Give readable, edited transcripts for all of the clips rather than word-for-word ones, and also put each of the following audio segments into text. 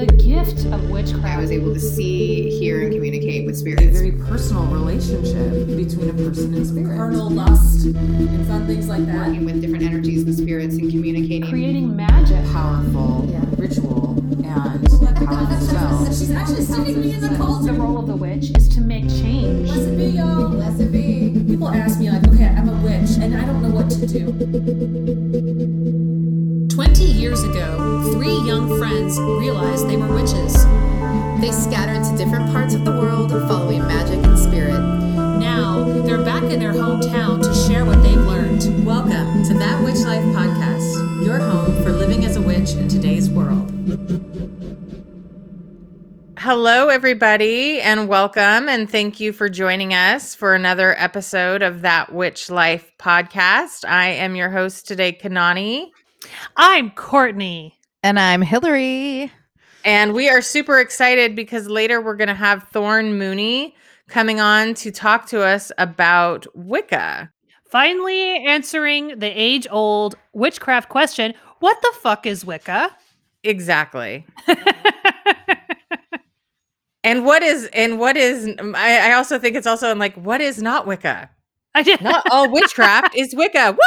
the gift of witchcraft. I was able to see, hear, and communicate with spirits. A very personal relationship between a person and spirit. Carnal lust and fun things like that. Working with different energies and spirits and communicating. Creating magic. Powerful ritual and powerful spells. She's actually sticking me in the cold. The role of the witch is to make change. Blessed be, y'all. Blessed be. People ask me like, okay, I'm a witch and I don't know what to do. 20 years ago, three young friends realized they were witches. They scattered to different parts of the world following magic and spirit. Now, they're back in their hometown to share what they've learned. Welcome to That Witch Life Podcast, your home for living as a witch in today's world. Hello, everybody, and welcome, and thank you for joining us for another episode of That Witch Life Podcast. I am your host today, Kanani. I'm Courtney. And I'm Hillary. And we are super excited because later we're going to have Thorn Mooney coming on to talk to us about Wicca. Finally answering the age-old witchcraft question, what the fuck is Wicca? Exactly. And what is, I also think it's also like, what is not Wicca? Not all witchcraft is Wicca. What?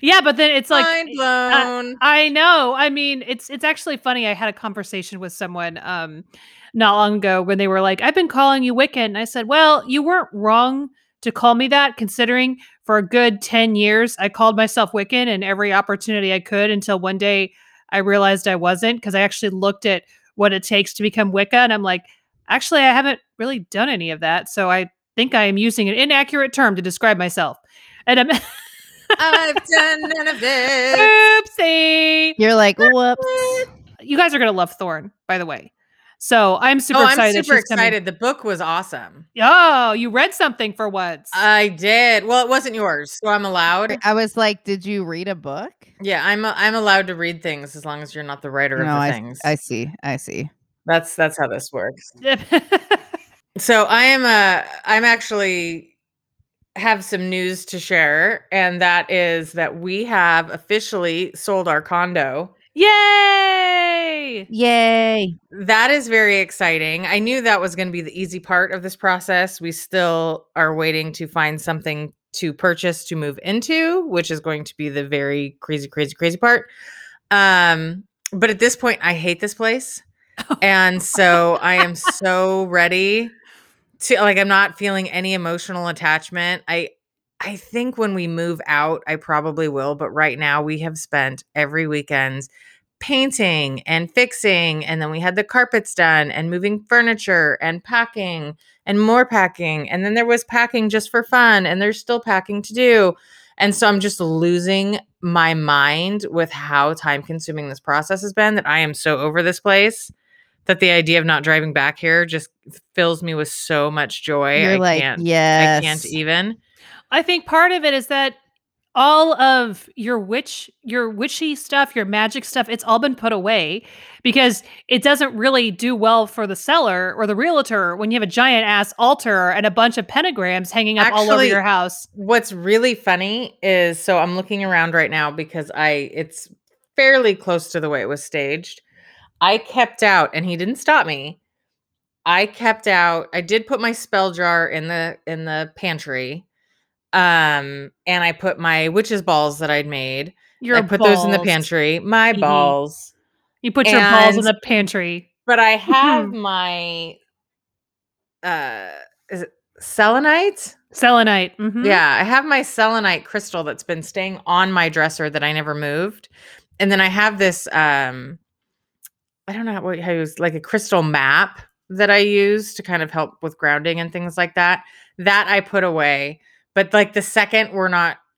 Yeah, but then it's like, mind blown. I know. I mean, it's actually funny. I had a conversation with someone not long ago when they were like, I've been calling you Wiccan. And I said, well, you weren't wrong to call me that, considering for a good 10 years, I called myself Wiccan in every opportunity I could until one day I realized I wasn't, because I actually looked at what it takes to become Wicca. And I'm like, actually, I haven't really done any of that. So I think I am using an inaccurate term to describe myself. And I'm... I've done none of this. Oopsie. You're like, whoops. You guys are going to love Thorn, by the way. So I'm super excited. I'm super excited. The book was awesome. Oh, you read something for once. I did. Well, it wasn't yours, so I'm allowed. I was like, did you read a book? Yeah, I'm allowed to read things as long as you're not the writer of the things. I see. That's how this works. So I'm actually... have some news to share, and that is that we have officially sold our condo. Yay! That is very exciting. I knew that was going to be the easy part of this process. We still are waiting to find something to purchase to move into, which is going to be the very crazy part. But at this point, I hate this place. And so I am so ready to, like, I'm not feeling any emotional attachment. I think when we move out, I probably will. But right now we have spent every weekend painting and fixing. And then we had the carpets done and moving furniture and packing and more packing. And then there was packing just for fun. And there's still packing to do. And so I'm just losing my mind with how time consuming this process has been, that I am so over this place. That the idea of not driving back here just fills me with so much joy. You're like, yes. I can't even. I think part of it is that all of your witchy stuff, your magic stuff, it's all been put away because it doesn't really do well for the seller or the realtor when you have a giant ass altar and a bunch of pentagrams hanging up all over your house. What's really funny is, so I'm looking around right now because it's fairly close to the way it was staged. I kept out, and he didn't stop me. I kept out. I did put my spell jar in the pantry, and I put my witch's balls that I'd made. I put those in the pantry. My balls. You put your balls in the pantry. But I have my is it selenite? Selenite. Mm-hmm. Yeah, I have my selenite crystal that's been staying on my dresser that I never moved, and then I have this. I don't know how it was, like a crystal map that I use to kind of help with grounding and things like that, that I put away. But like the second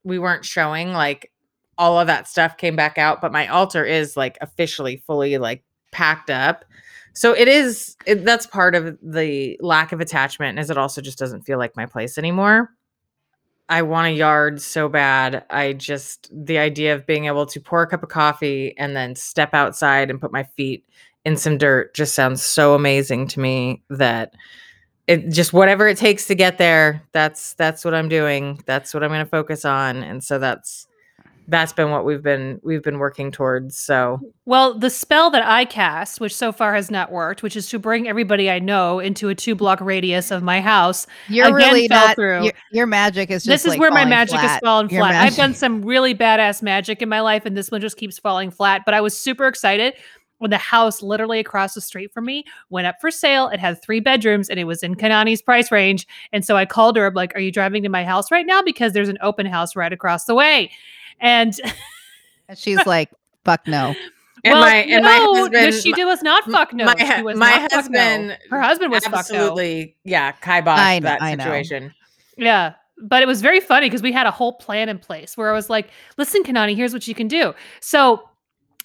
we weren't showing, like all of that stuff came back out, but my altar is like officially fully like packed up. So that's part of the lack of attachment, is it also just doesn't feel like my place anymore. I want a yard so bad. The idea of being able to pour a cup of coffee and then step outside and put my feet in some dirt just sounds so amazing to me, that it just, whatever it takes to get there, that's what I'm doing. That's what I'm going to focus on. And so that's that's been what we've been working towards. So, well, the spell that I cast, which so far has not worked, which is to bring everybody I know into a 2-block radius of my house. Fell through. Your magic is just this is like where my magic flat. Is fallen your flat. Magic. I've done some really badass magic in my life, and this one just keeps falling flat. But I was super excited when the house literally across the street from me went up for sale. It had 3 bedrooms and it was in Kanani's price range. And so I called her. I'm like, are you driving to my house right now? Because there's an open house right across the way. And she's like, fuck no. And well, my husband was not fuck no. Her husband was absolutely, fuck no. Yeah, kiboshed that situation. Yeah. But it was very funny because we had a whole plan in place where I was like, listen, Kanani, here's what you can do. So,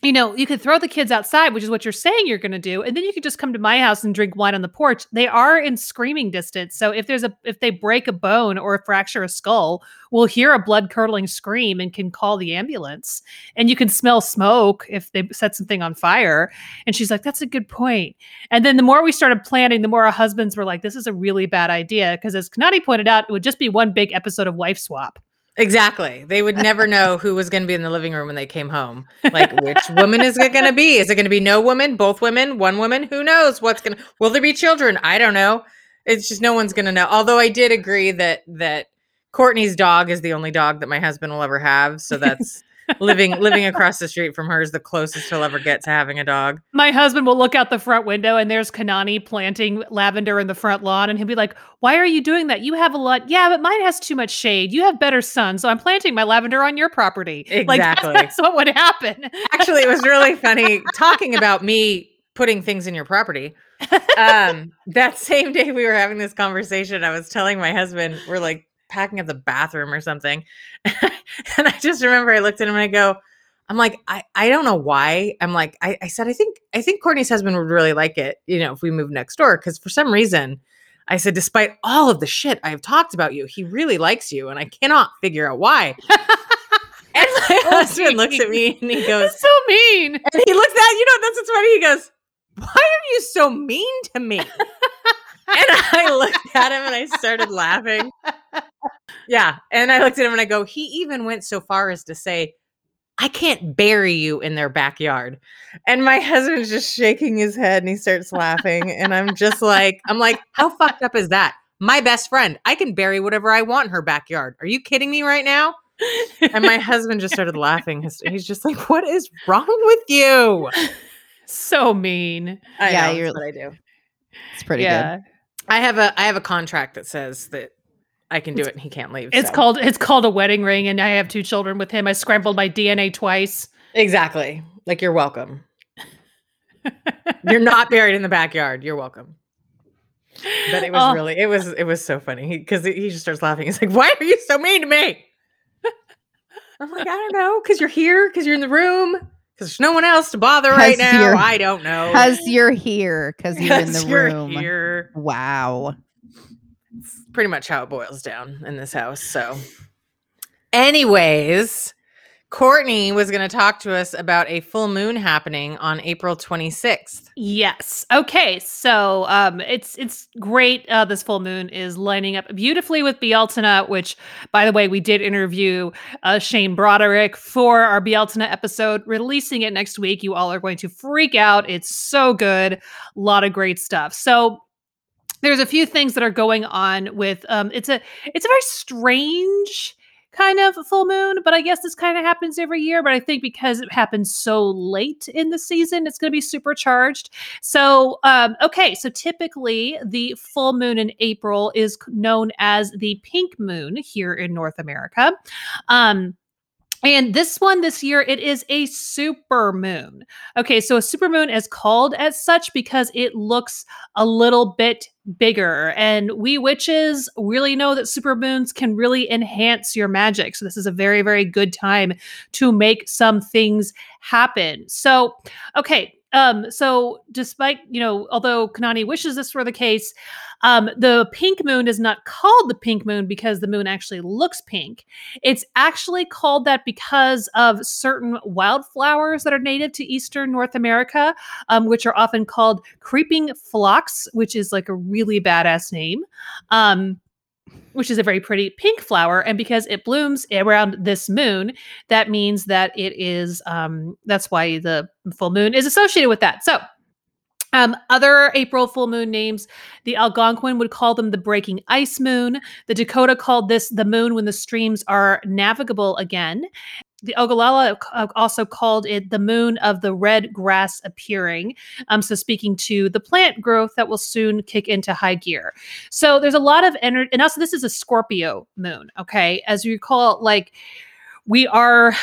you know, you could throw the kids outside, which is what you're saying you're going to do. And then you could just come to my house and drink wine on the porch. They are in screaming distance. So if they break a bone or fracture a skull, we'll hear a blood curdling scream and can call the ambulance. And you can smell smoke if they set something on fire. And she's like, that's a good point. And then the more we started planning, the more our husbands were like, this is a really bad idea. Because as Kanani pointed out, it would just be one big episode of wife swap. Exactly. They would never know who was going to be in the living room when they came home. Like, which woman is it going to be? Is it going to be no woman, both women, one woman? Who knows what's going to, will there be children? I don't know. It's just, no one's going to know. Although I did agree that Courtney's dog is the only dog that my husband will ever have. So that's living across the street from her is the closest he'll ever get to having a dog. My husband will look out the front window and there's Kanani planting lavender in the front lawn. And he'll be like, why are you doing that? You have a lot. Yeah, but mine has too much shade. You have better sun. So I'm planting my lavender on your property. Exactly. Like, that's what would happen. Actually, it was really funny talking about me putting things in your property. That same day we were having this conversation, I was telling my husband, we're like, packing up the bathroom or something. And I just remember I looked at him and I go, I'm like, I don't know why. I'm like, I said, I think Courtney's husband would really like it, you know, if we moved next door. Cause for some reason I said, despite all of the shit I have talked about you, he really likes you. And I cannot figure out why. And my husband looks at me and he goes, that's so mean. And he looks at, you know, that's what's funny. He goes, why are you so mean to me? And I looked at him and I started laughing. Yeah. And I looked at him and I go, he even went so far as to say, I can't bury you in their backyard. And my husband's just shaking his head and he starts laughing. And I'm just like, how fucked up is that? My best friend, I can bury whatever I want in her backyard. Are you kidding me right now? And my husband just started laughing. He's just like, what is wrong with you? So mean. I know, that's what I do. It's pretty good. I have a contract that says that I can do it and he can't leave. It's called a wedding ring and I have 2 children with him. I scrambled my DNA twice. Exactly. Like, you're welcome. You're not buried in the backyard. You're welcome. But it was really so funny because he just starts laughing. He's like, why are you so mean to me? I'm like, I don't know. Cause you're here. Cause you're in the room. Cause there's no one else to bother right now. I don't know. Cause you're here. Cause you're in the room. Here. Wow. It's pretty much how it boils down in this house. So anyways, Courtney was going to talk to us about a full moon happening on April 26th. Yes. Okay. So it's great. This full moon is lining up beautifully with Beltane, which, by the way, we did interview Shane Broderick for our Beltane episode, releasing it next week. You all are going to freak out. It's so good. A lot of great stuff. So there's a few things that are going on with, it's a very strange kind of full moon, but I guess this kind of happens every year. But I think because it happens so late in the season, it's going to be supercharged. So, so typically the full moon in April is known as the pink moon here in North America. And this one this year, it is a super moon. Okay, so a super moon is called as such because it looks a little bit bigger. And we witches really know that super moons can really enhance your magic. So this is a very, very good time to make some things happen. So, okay. So despite, you know, although Kanani wishes this were the case, the pink moon is not called the pink moon because the moon actually looks pink. It's actually called that because of certain wildflowers that are native to Eastern North America, which are often called creeping phlox, which is like a really badass name. which is a very pretty pink flower. And because it blooms around this moon, that means that it is, that's why the full moon is associated with that. So other April full moon names, the Algonquin would call them the breaking ice moon. The Dakota called this the moon when the streams are navigable again. The Ogallala also called it the moon of the red grass appearing. So speaking to the plant growth that will soon kick into high gear. So there's a lot of energy. And also this is a Scorpio moon. Okay. As you recall, like we are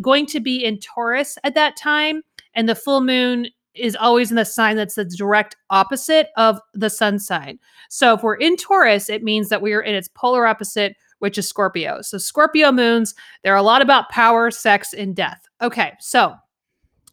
going to be in Taurus at that time. And the full moon is always in the sign that's the direct opposite of the sun sign. So if we're in Taurus, it means that we are in its polar opposite, which is Scorpio. So Scorpio moons, they're a lot about power, sex, and death. Okay, so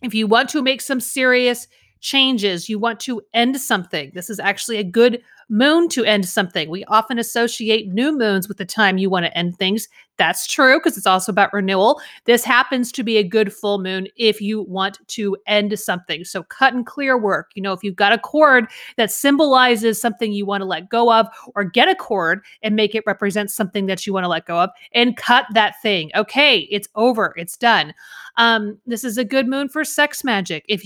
if you want to make some serious changes, you want to end something, this is actually a good moon to end something. We often associate new moons with the time you want to end things. That's true, because it's also about renewal. This happens to be a good full moon if you want to end something. So cut and clear work. You know, if you've got a cord that symbolizes something you want to let go of, or get a cord and make it represent something that you want to let go of and cut that thing. Okay, it's over. It's done. This is a good moon for sex magic. If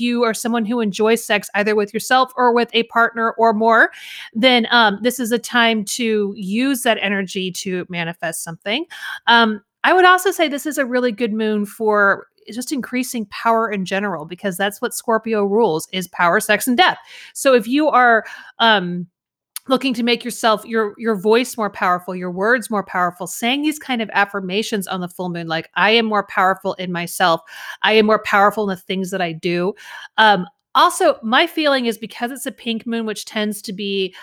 you are someone who enjoys sex, either with yourself or with a partner or more, then this is a time to use that energy to manifest something. I would also say this is a really good moon for just increasing power in general, because that's what Scorpio rules, is power, sex, and death. So if you are looking to make yourself, your voice more powerful, your words more powerful, saying these kind of affirmations on the full moon, like I am more powerful in myself, I am more powerful in the things that I do. Also, my feeling is because it's a pink moon, which tends to be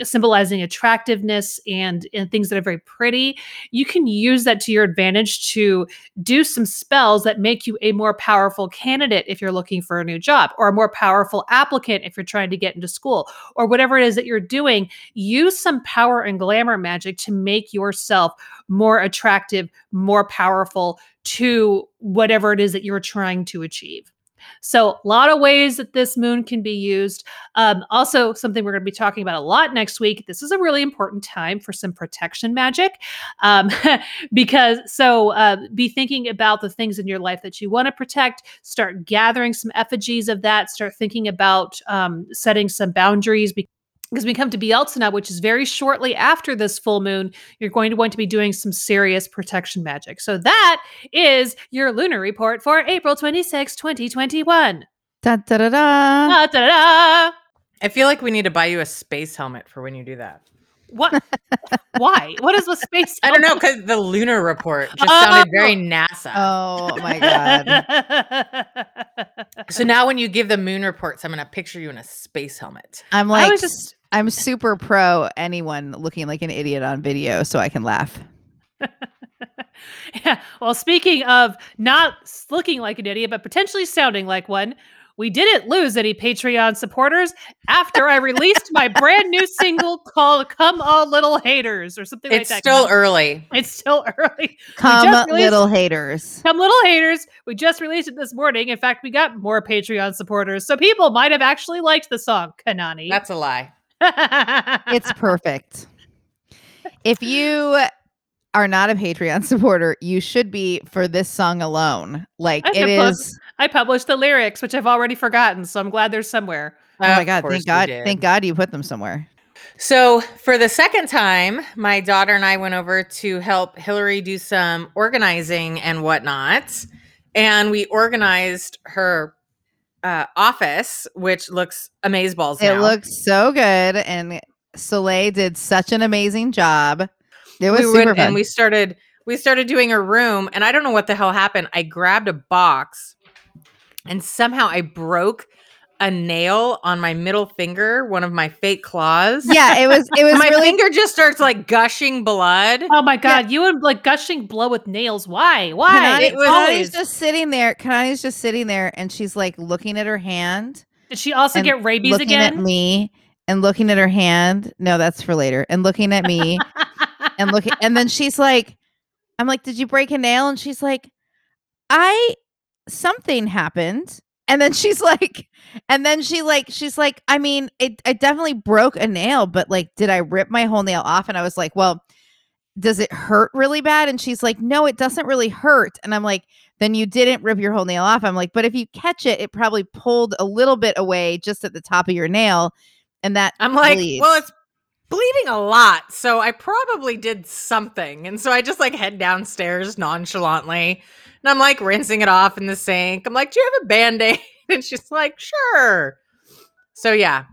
symbolizing attractiveness and things that are very pretty, you can use that to your advantage to do some spells that make you a more powerful candidate if you're looking for a new job, or a more powerful applicant if you're trying to get into school, or whatever it is that you're doing. Use some power and glamour magic to make yourself more attractive, more powerful to whatever it is that you're trying to achieve. So a lot of ways that this moon can be used. Also, something we're going to be talking about a lot next week. This is a really important time for some protection magic, because be thinking about the things in your life that you want to protect. Start gathering some effigies of that. Start thinking about setting some boundaries. Because we come to Beelzebub, which is very shortly after this full moon, you're going to want to be doing some serious protection magic. So that is your lunar report for April 26, 2021. Da, da, da, da. Da, da, da. I feel like we need to buy you a space helmet for when you do that. What? Why? What is with space helmet? I don't know, because the lunar report just sounded very NASA. Oh, my God. So now when you give the moon reports, I'm going to picture you in a space helmet. I'm like... I'm super pro anyone looking like an idiot on video so I can laugh. Yeah. Well, speaking of not looking like an idiot, but potentially sounding like one, we didn't lose any Patreon supporters after I released my brand new single called Come All Little Haters, or something like that. It's still early. It's still early. Come Little Haters. Come Little Haters. We just released it this morning. In fact, we got more Patreon supporters, so people might have actually liked the song, Kanani. That's a lie. It's perfect. If you are not a Patreon supporter, you should be for this song alone. Like it is. I published the lyrics, which I've already forgotten, so I'm glad they're somewhere. Oh my God. Thank God you put them somewhere. So for the second time, my daughter and I went over to help Hillary do some organizing and whatnot. And we organized her office, which looks amazeballs now. It looks so good. And Soleil did such an amazing job. It was super fun. And we started doing her room, and I don't know what the hell happened. I grabbed a box and somehow I broke a nail on my middle finger, one of my fake claws. Yeah, it was my finger just starts like gushing blood. Oh my God, yeah. You would like gushing blood with nails. Why? Kanani's just sitting there and she's like looking at her hand. Did she also get rabies looking again? Looking at me and looking at her hand. No, that's for later. And looking at me and looking, and then she's like, I'm like, did you break a nail? And she's like, something happened. And then she's like, she's like, I mean, I definitely broke a nail, but like, did I rip my whole nail off? And I was like, well, does it hurt really bad? And she's like, no, it doesn't really hurt. And I'm like, then you didn't rip your whole nail off. I'm like, but if you catch it, it probably pulled a little bit away just at the top of your nail. And that I'm like, bleeds. Well, it's bleeding a lot. So I probably did something. And so I just like head downstairs nonchalantly. And I'm like rinsing it off in the sink. I'm like, do you have a Band-Aid? And she's like, sure. So yeah.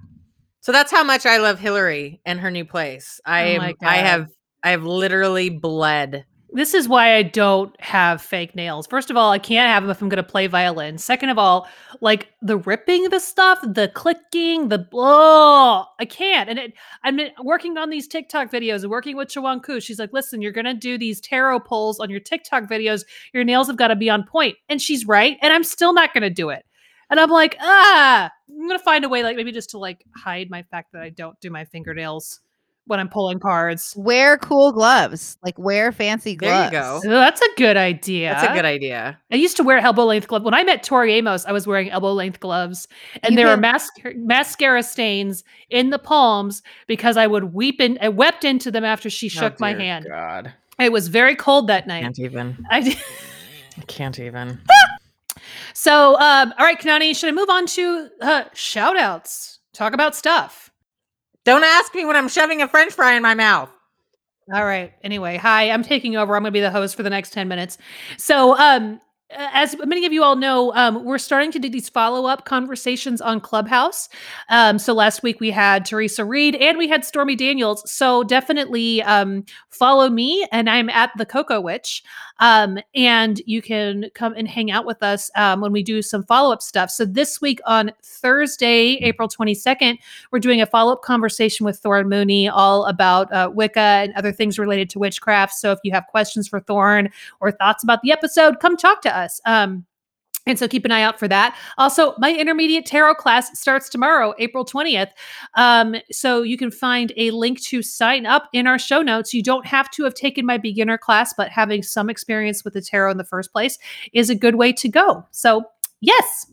So that's how much I love Hillary and her new place. I have literally bled. This is why I don't have fake nails. First of all, I can't have them if I'm going to play violin. Second of all, like the ripping the stuff, the clicking, I can't. And I'm working on these TikTok videos and working with Chawanku. She's like, listen, you're going to do these tarot pulls on your TikTok videos. Your nails have got to be on point. And she's right. And I'm still not going to do it. And I'm like, I'm going to find a way, like maybe just to like hide my fact that I don't do my fingernails when I'm pulling cards. Wear cool gloves. Like wear fancy gloves. There you go. Oh, that's a good idea. I used to wear elbow length gloves. When I met Tori Amos, I was wearing elbow length gloves. And there were mascara stains in the palms because I would I wept into them after she shook my hand. God. It was very cold that night. I can't even. So, all right, Kanani, should I move on to shout outs? Talk about stuff. Don't ask me when I'm shoving a French fry in my mouth. All right. Anyway, hi, I'm taking over. I'm going to be the host for the next 10 minutes. So, as many of you all know, we're starting to do these follow-up conversations on Clubhouse. So last week we had Teresa Reed and we had Stormy Daniels. So definitely follow me, and I'm at the Cocoa Witch. And you can come and hang out with us when we do some follow-up stuff. So this week on Thursday, April 22nd, we're doing a follow-up conversation with Thorn Mooney all about Wicca and other things related to witchcraft. So if you have questions for Thorn or thoughts about the episode, come talk to us. And so keep an eye out for that. Also, my intermediate tarot class starts tomorrow, April 20th. So you can find a link to sign up in our show notes. You don't have to have taken my beginner class, but having some experience with the tarot in the first place is a good way to go. So yes,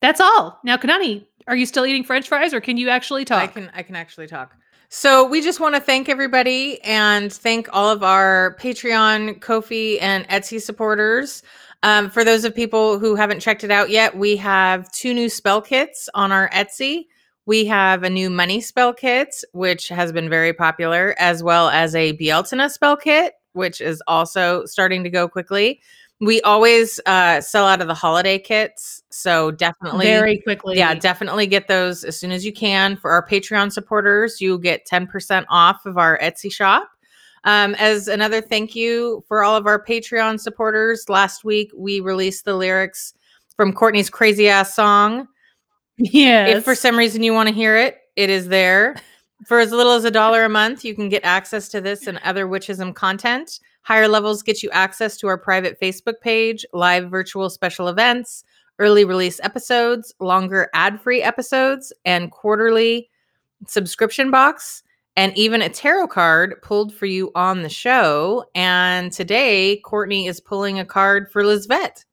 that's all. Now, Kanani, are you still eating French fries or can you actually talk? I can actually talk. So we just want to thank everybody and thank all of our Patreon, Ko-fi, and Etsy supporters. For those of people who haven't checked it out yet, we have 2 new spell kits on our Etsy. We have a new money spell kit, which has been very popular, as well as a Beltane spell kit, which is also starting to go quickly. We always sell out of the holiday kits, so definitely very quickly. Yeah, definitely get those as soon as you can. For our Patreon supporters, you'll get 10% off of our Etsy shop. As another thank you for all of our Patreon supporters, last week we released the lyrics from Courtney's crazy ass song. Yes. If for some reason you want to hear it, it is there. For as little as $1 a month, you can get access to this and other witchism content. Higher levels get you access to our private Facebook page, live virtual special events, early release episodes, longer ad-free episodes, and quarterly subscription box, and even a tarot card pulled for you on the show. And today, Courtney is pulling a card for Lisbeth.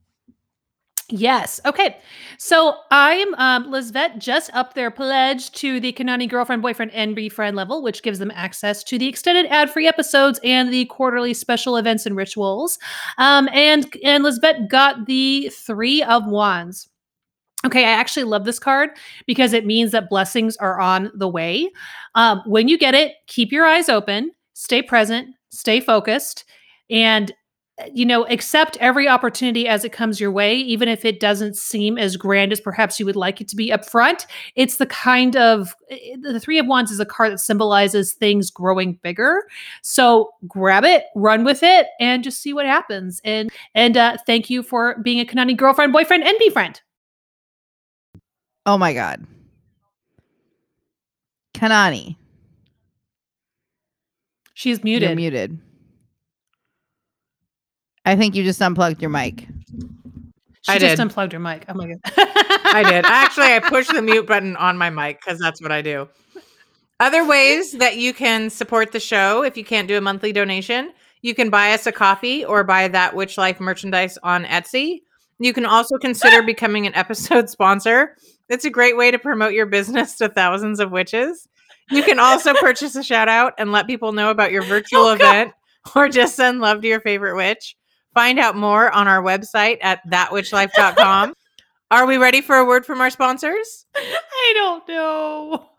Yes. Okay. So I'm Lisbeth, just up their pledge to the Kanani girlfriend, boyfriend, and befriend level, which gives them access to the extended ad-free episodes and the quarterly special events and rituals. And Lisbeth got the 3 of Wands. Okay, I actually love this card because it means that blessings are on the way. When you get it, keep your eyes open, stay present, stay focused, and accept every opportunity as it comes your way, even if it doesn't seem as grand as perhaps you would like it to be up front. It's the kind of, the 3 of Wands is a card that symbolizes things growing bigger. So grab it, run with it, and just see what happens. And thank you for being a Kanani girlfriend, boyfriend, and befriend. Oh my God. Kanani. She's muted. You're muted. I think you just unplugged your mic. Unplugged her mic. Oh my God. I did. Actually, I pushed the mute button on my mic because that's what I do. Other ways that you can support the show, if you can't do a monthly donation, you can buy us a coffee or buy That Witch Life merchandise on Etsy. You can also consider becoming an episode sponsor. It's a great way to promote your business to thousands of witches. You can also purchase a shout out and let people know about your virtual event, or just send love to your favorite witch. Find out more on our website at thatwitchlife.com. Are we ready for a word from our sponsors? I don't know.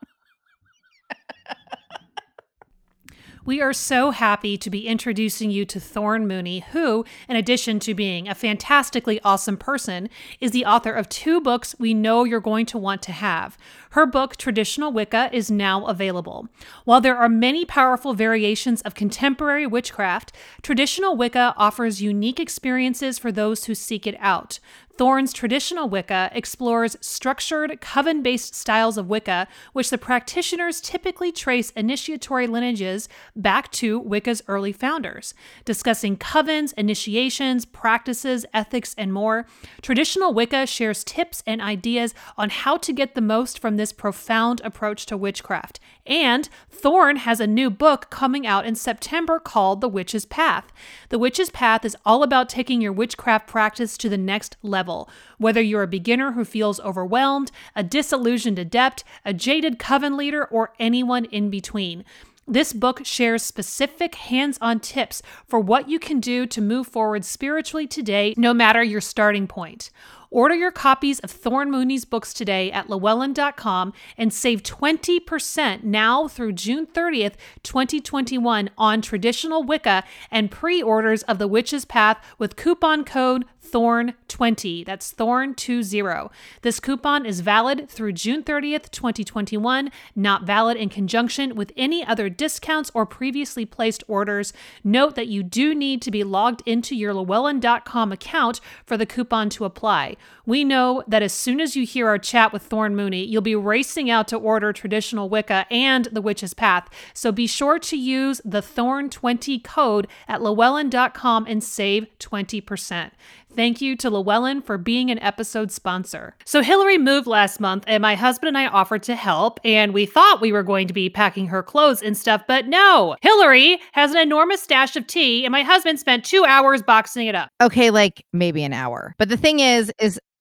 We are so happy to be introducing you to Thorn Mooney, who, in addition to being a fantastically awesome person, is the author of two books we know you're going to want to have. Her book, Traditional Wicca, is now available. While there are many powerful variations of contemporary witchcraft, Traditional Wicca offers unique experiences for those who seek it out. Thorn's Traditional Wicca explores structured, coven-based styles of Wicca, which the practitioners typically trace initiatory lineages back to Wicca's early founders. Discussing covens, initiations, practices, ethics, and more, Traditional Wicca shares tips and ideas on how to get the most from this profound approach to witchcraft. And Thorn has a new book coming out in September called The Witch's Path. The Witch's Path is all about taking your witchcraft practice to the next level. Whether you're a beginner who feels overwhelmed, a disillusioned adept, a jaded coven leader, or anyone in between, this book shares specific hands-on tips for what you can do to move forward spiritually today, no matter your starting point. Order your copies of Thorn Mooney's books today at Llewellyn.com and save 20% now through June 30th, 2021 on Traditional Wicca and pre-orders of The Witch's Path with coupon code Thorn20. That's Thorn20. This coupon is valid through June 30th, 2021, not valid in conjunction with any other discounts or previously placed orders. Note that you do need to be logged into your Llewellyn.com account for the coupon to apply. We know that as soon as you hear our chat with Thorn Mooney, you'll be racing out to order Traditional Wicca and The Witch's Path. So be sure to use the Thorn20 code at Llewellyn.com and save 20%. Thank you to Llewellyn for being an episode sponsor. So Hillary moved last month and my husband and I offered to help, and we thought we were going to be packing her clothes and stuff, but no. Hillary has an enormous stash of tea and my husband spent 2 hours boxing it up. Okay, like maybe an hour. But the thing is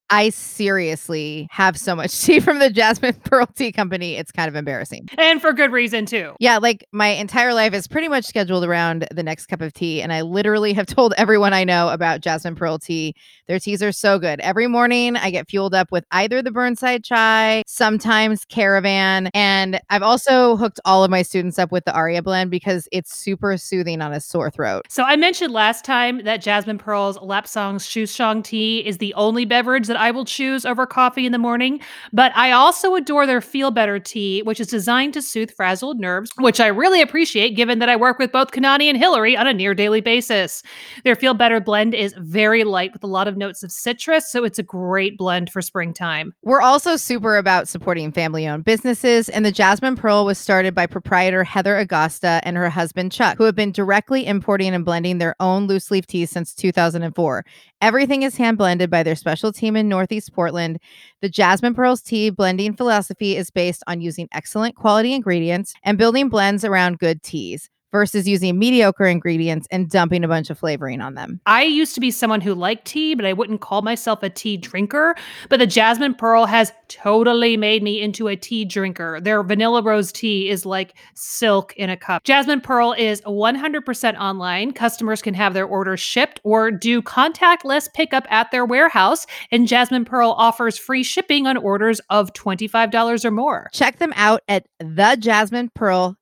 I seriously have so much tea from the Jasmine Pearl Tea Company. It's kind of embarrassing. And for good reason, too. Yeah, like my entire life is pretty much scheduled around the next cup of tea. And I literally have told everyone I know about Jasmine Pearl Tea. Their teas are so good. Every morning, I get fueled up with either the Burnside Chai, sometimes Caravan. And I've also hooked all of my students up with the Aria blend because it's super soothing on a sore throat. So I mentioned last time that Jasmine Pearl's Lapsang Shusong tea is the only beverage that I will choose over coffee in the morning, but I also adore their Feel Better tea, which is designed to soothe frazzled nerves, which I really appreciate given that I work with both Kanani and Hillary on a near daily basis. Their Feel Better blend is very light with a lot of notes of citrus, so it's a great blend for springtime. We're also super about supporting family-owned businesses, and the Jasmine Pearl was started by proprietor Heather Agosta and her husband Chuck, who have been directly importing and blending their own loose leaf teas since 2004. Everything is hand blended by their special team in Northeast Portland. The Jasmine Pearl's tea blending philosophy is based on using excellent quality ingredients and building blends around good teas versus using mediocre ingredients and dumping a bunch of flavoring on them. I used to be someone who liked tea, but I wouldn't call myself a tea drinker. But the Jasmine Pearl has totally made me into a tea drinker. Their vanilla rose tea is like silk in a cup. Jasmine Pearl is 100% online. Customers can have their orders shipped or do contactless pickup at their warehouse. And Jasmine Pearl offers free shipping on orders of $25 or more. Check them out at thejasminepearl.com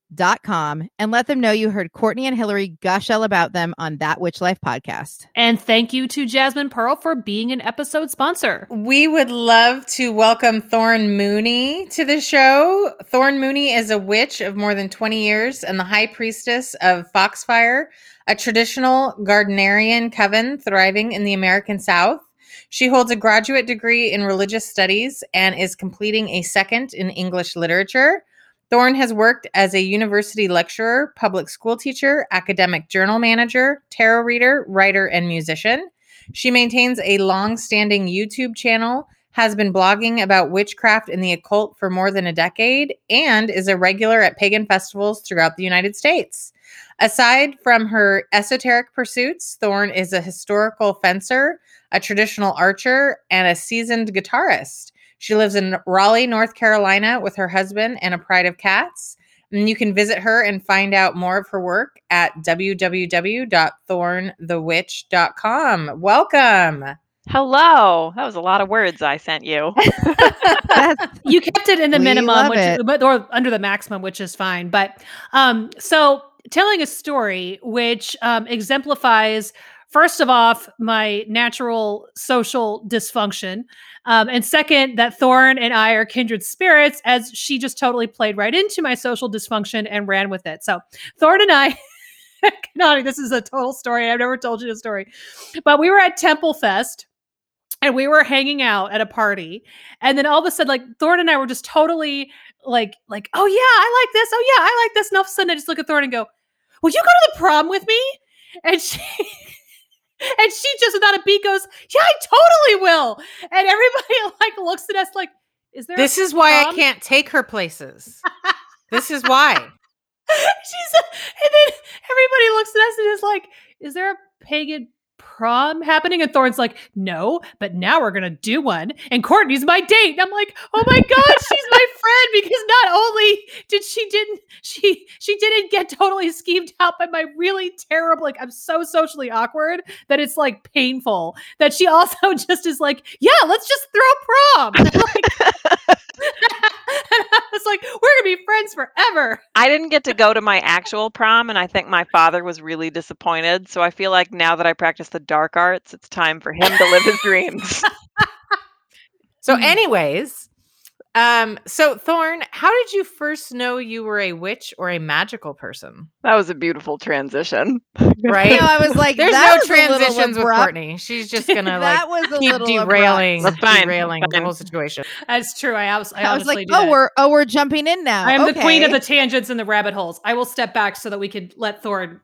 and let them know you heard Courtney and Hillary gushell about them on That Witch Life Podcast. And thank you to Jasmine Pearl for being an episode sponsor. We would love to welcome Thorn Mooney to the show. Thorn Mooney is a witch of more than 20 years and the high priestess of Foxfire, a traditional Gardnerian coven thriving in the American South. She holds a graduate degree in religious studies and is completing a second in English literature. Thorn has worked as a university lecturer, public school teacher, academic journal manager, tarot reader, writer, and musician. She maintains a long-standing YouTube channel, has been blogging about witchcraft and the occult for more than a decade, and is a regular at pagan festivals throughout the United States. Aside from her esoteric pursuits, Thorn is a historical fencer, a traditional archer, and a seasoned guitarist. She lives in Raleigh, North Carolina with her husband and a pride of cats. And you can visit her and find out more of her work at www.thornthewitch.com. Welcome. Hello. That was a lot of words I sent you. You kept it in the minimum, or under the maximum, which is fine. But so telling a story which exemplifies, first of all, my natural social dysfunction. And second, that Thorn and I are kindred spirits, as she just totally played right into my social dysfunction and ran with it. So Thorn and I... Kanani, this is a total story. I've never told you the story. But we were at Temple Fest and we were hanging out at a party. And then all of a sudden, like, Thorn and I were just totally like, oh yeah, I like this. Oh yeah, I like this. And all of a sudden I just look at Thorn and go, will you go to the prom with me? And she just without a beat goes, yeah, I totally will. And everybody like looks at us like, is there this is prom? Why I can't take her places. This is why. And then everybody looks at us and is like, is there a pagan prom happening? And Thorn's like, no, but now we're going to do one. And Courtney's my date. And I'm like, oh my God, she's my friend. Because not only did she didn't get totally schemed out by my really terrible, like, I'm so socially awkward that it's like painful, that she also just is like, yeah, let's just throw prom. And like, and I was like, we're going to be friends forever. I didn't get to go to my actual prom, and I think my father was really disappointed. So I feel like now that I practice the dark arts, it's time for him to live his dreams. So anyways, so Thorn, how did you first know you were a witch or a magical person? That was a beautiful transition. Right? You know, I was like, there's no transitions with Courtney. She's just going to like keep derailing the whole situation. That's true. I was like, we're jumping in now. I am the queen of the tangents and the rabbit holes. I will step back so that we can let Thorn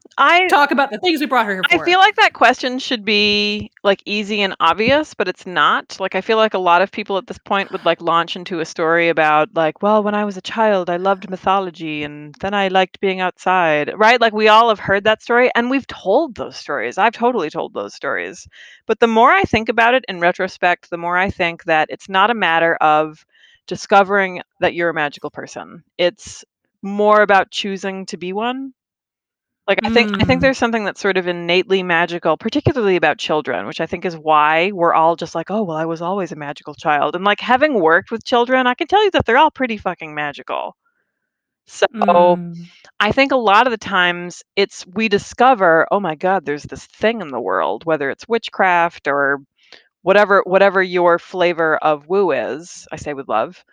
talk about the things we brought her here for. I feel like that question should be like easy and obvious, but it's not. Like, I feel like a lot of people at this point would like launch into a story about like, well, when I was a child, I loved mythology and then I liked being outside, right? Like we all have heard that story and we've told those stories. I've totally told those stories. But the more I think about it in retrospect, the more I think that it's not a matter of discovering that you're a magical person. It's more about choosing to be one. Like I think there's something that's sort of innately magical, particularly about children, which I think is why we're all just like, oh, well, I was always a magical child. And like having worked with children, I can tell you that they're all pretty fucking magical. So I think a lot of the times it's we discover, oh my God, there's this thing in the world, whether it's witchcraft or whatever your flavor of woo is, I say with love.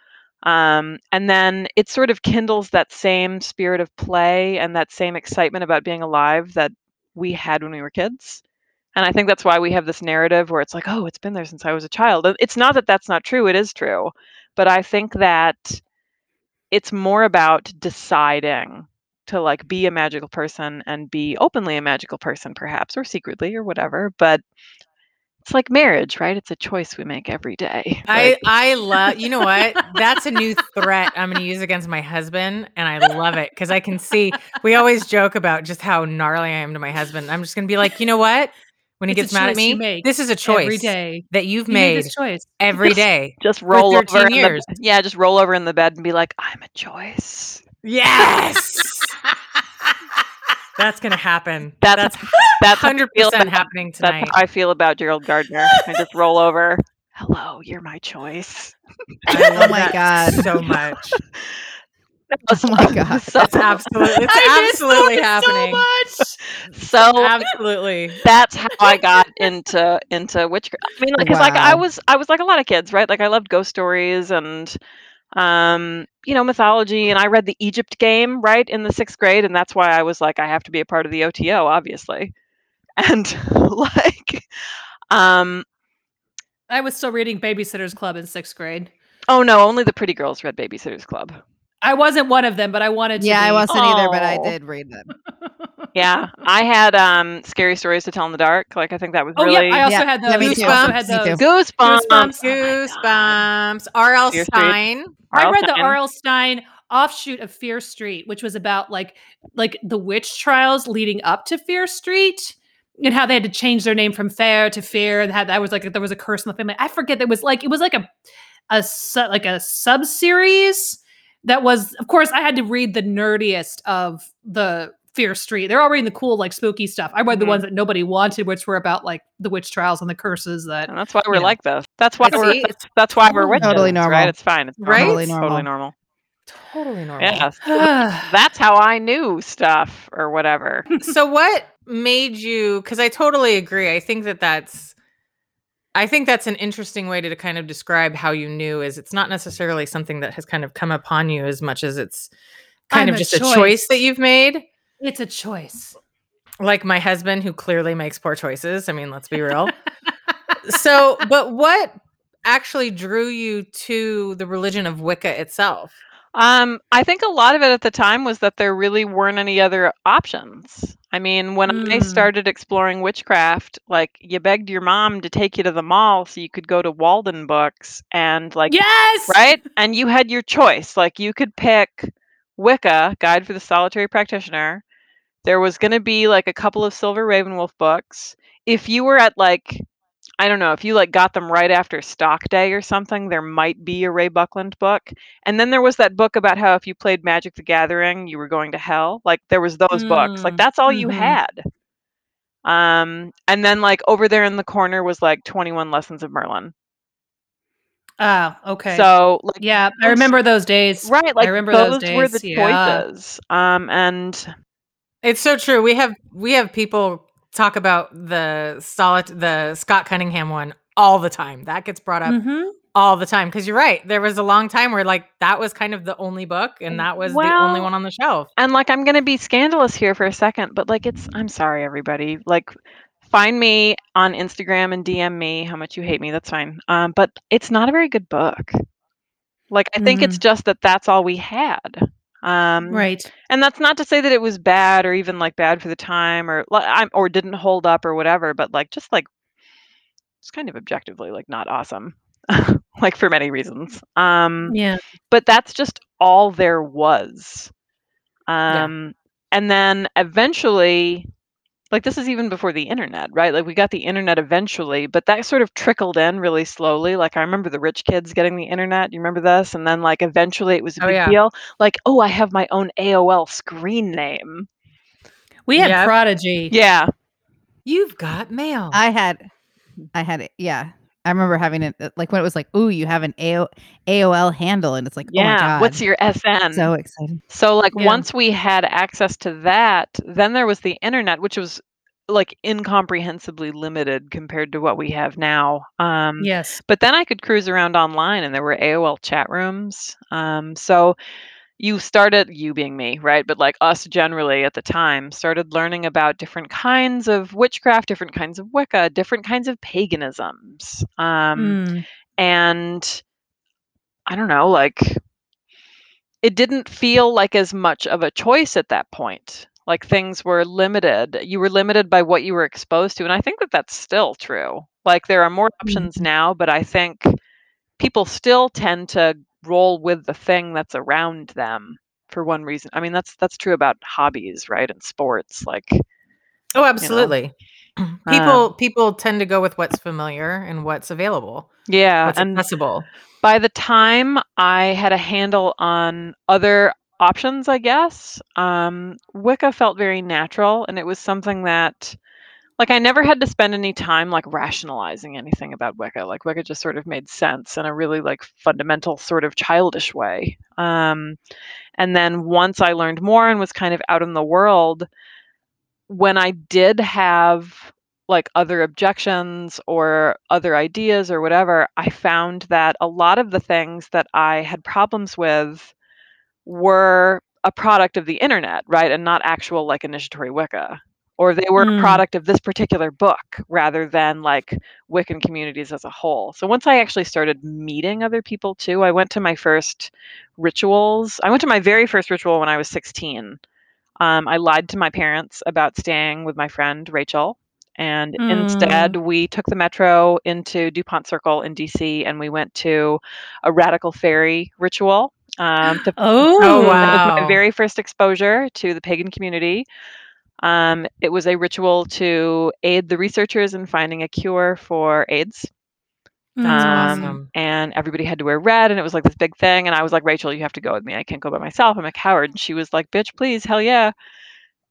And then it sort of kindles that same spirit of play and that same excitement about being alive that we had when we were kids. And I think that's why we have this narrative where it's like, oh, it's been there since I was a child. It's not that that's not true. It is true. But I think that it's more about deciding to like be a magical person and be openly a magical person, perhaps, or secretly or whatever. But it's like marriage, right? It's a choice we make every day. I love, you know what? That's a new threat I'm going to use against my husband. And I love it because I can see, we always joke about just how gnarly I am to my husband. I'm just going to be like, you know what? When he gets mad at me, this is a choice every day that you've made this choice every day. Just roll over. Just roll over in the bed and be like, I'm a choice. Yes. That's going to happen. That's 100% happening tonight. That's how I feel about Gerald Gardner. I just roll over. Hello, you're my choice. I love that so much. Oh my God. It's absolutely happening. So much. So absolutely. That's how I got into witchcraft. I mean, because like I was like a lot of kids, right? Like I loved ghost stories and you know, mythology, and I read the Egypt Game, right, in the 6th grade. And that's why I was like, I have to be a part of the OTO, obviously. And like, I was still reading Babysitter's Club in 6th grade. Oh no, only the pretty girls read Babysitter's Club. I wasn't one of them, but I wanted to. Yeah, I wasn't either, but I did read them. Yeah, I had scary stories to tell in the dark. Like I think that was really. I also had those. Goosebumps. R.L. Stine. I read the R.L. Stine offshoot of Fear Street, which was about like the witch trials leading up to Fear Street and how they had to change their name from Fair to Fear, and how that was like there was a curse in the family. I forget, that was like it was like a sub series that was, of course, I had to read the nerdiest of the Fear Street. They're all reading the cool, like, spooky stuff. I read the ones that nobody wanted, which were about like the witch trials and the curses. That and that's why we're like this. That's why we're witches. Totally normal, right? It's fine. It's normal. Right? Totally normal. Yeah. That's how I knew stuff or whatever. So what made you? Because I totally agree. I think that's an interesting way to kind of describe how you knew. Is it's not necessarily something that has kind of come upon you as much as it's kind of just a choice that you've made. It's a choice. Like my husband, who clearly makes poor choices. I mean, let's be real. So, but what actually drew you to the religion of Wicca itself? I think a lot of it at the time was that there really weren't any other options. I mean, when I started exploring witchcraft, like, you begged your mom to take you to the mall so you could go to Walden Books and like, yes, right? And you had your choice. Like, you could pick Wicca, Guide for the Solitary Practitioner. There was going to be like a couple of Silver Ravenwolf books. If you were at like, I don't know, if you like got them right after stock day or something, there might be a Ray Buckland book. And then there was that book about how if you played Magic the Gathering, you were going to hell. Like, there was those books. Like, that's all you had. And then like over there in the corner was like 21 Lessons of Merlin. Oh, okay. So, like, yeah, I remember those days. Right, like, I remember those days. Were the choices. Yeah. And it's so true. We have people talk about the Scott Cunningham one all the time. That gets brought up all the time, because you're right. There was a long time where like that was kind of the only book, and that was the only one on the shelf. And like, I'm going to be scandalous here for a second, but like, I'm sorry, everybody. Like, find me on Instagram and DM me how much you hate me. That's fine. But it's not a very good book. Like, I think it's just that's all we had. Right. And that's not to say that it was bad or even like bad for the time or didn't hold up or whatever. But like, just like, it's kind of objectively like not awesome, like for many reasons. But that's just all there was. And then eventually, like, this is even before the internet, right? Like, we got the internet eventually, but that sort of trickled in really slowly. Like, I remember the rich kids getting the internet. You remember this? And then like eventually it was a big deal. Like, oh, I have my own AOL screen name. We had Prodigy. Yeah. You've got mail. I had it. Yeah. I remember having it, like, when it was like, ooh, you have an AOL handle, and it's like, oh my God. What's your SN? So exciting. So like once we had access to that, then there was the internet, which was like incomprehensibly limited compared to what we have now. Yes. But then I could cruise around online, and there were AOL chat rooms. So you started, you being me, right? But like us generally at the time started learning about different kinds of witchcraft, different kinds of Wicca, different kinds of paganisms. And I don't know, like, it didn't feel like as much of a choice at that point. Like, things were limited. You were limited by what you were exposed to. And I think that that's still true. Like, there are more options now, but I think people still tend to roll with the thing that's around them for one reason. I mean, that's true about hobbies, right? And sports, like, oh, absolutely. You know, people tend to go with what's familiar and what's available. Yeah, what's accessible. By the time I had a handle on other options, I guess, Wicca felt very natural, and it was something that, like, I never had to spend any time like rationalizing anything about Wicca. Like, Wicca just sort of made sense in a really like fundamental sort of childish way. And then once I learned more and was kind of out in the world, when I did have like other objections or other ideas or whatever, I found that a lot of the things that I had problems with were a product of the internet, right? And not actual like initiatory Wicca. Or they were a product of this particular book rather than like Wiccan communities as a whole. So once I actually started meeting other people too, I went to my first rituals. I went to my very first ritual when I was 16. I lied to my parents about staying with my friend Rachel. And instead, we took the metro into DuPont Circle in D.C. and we went to a radical fairy ritual. It was my very first exposure to the pagan community. It was a ritual to aid the researchers in finding a cure for AIDS. Awesome. And everybody had to wear red, and it was like this big thing. And I was like, Rachel, you have to go with me. I can't go by myself. I'm a coward. And she was like, bitch, please. Hell yeah.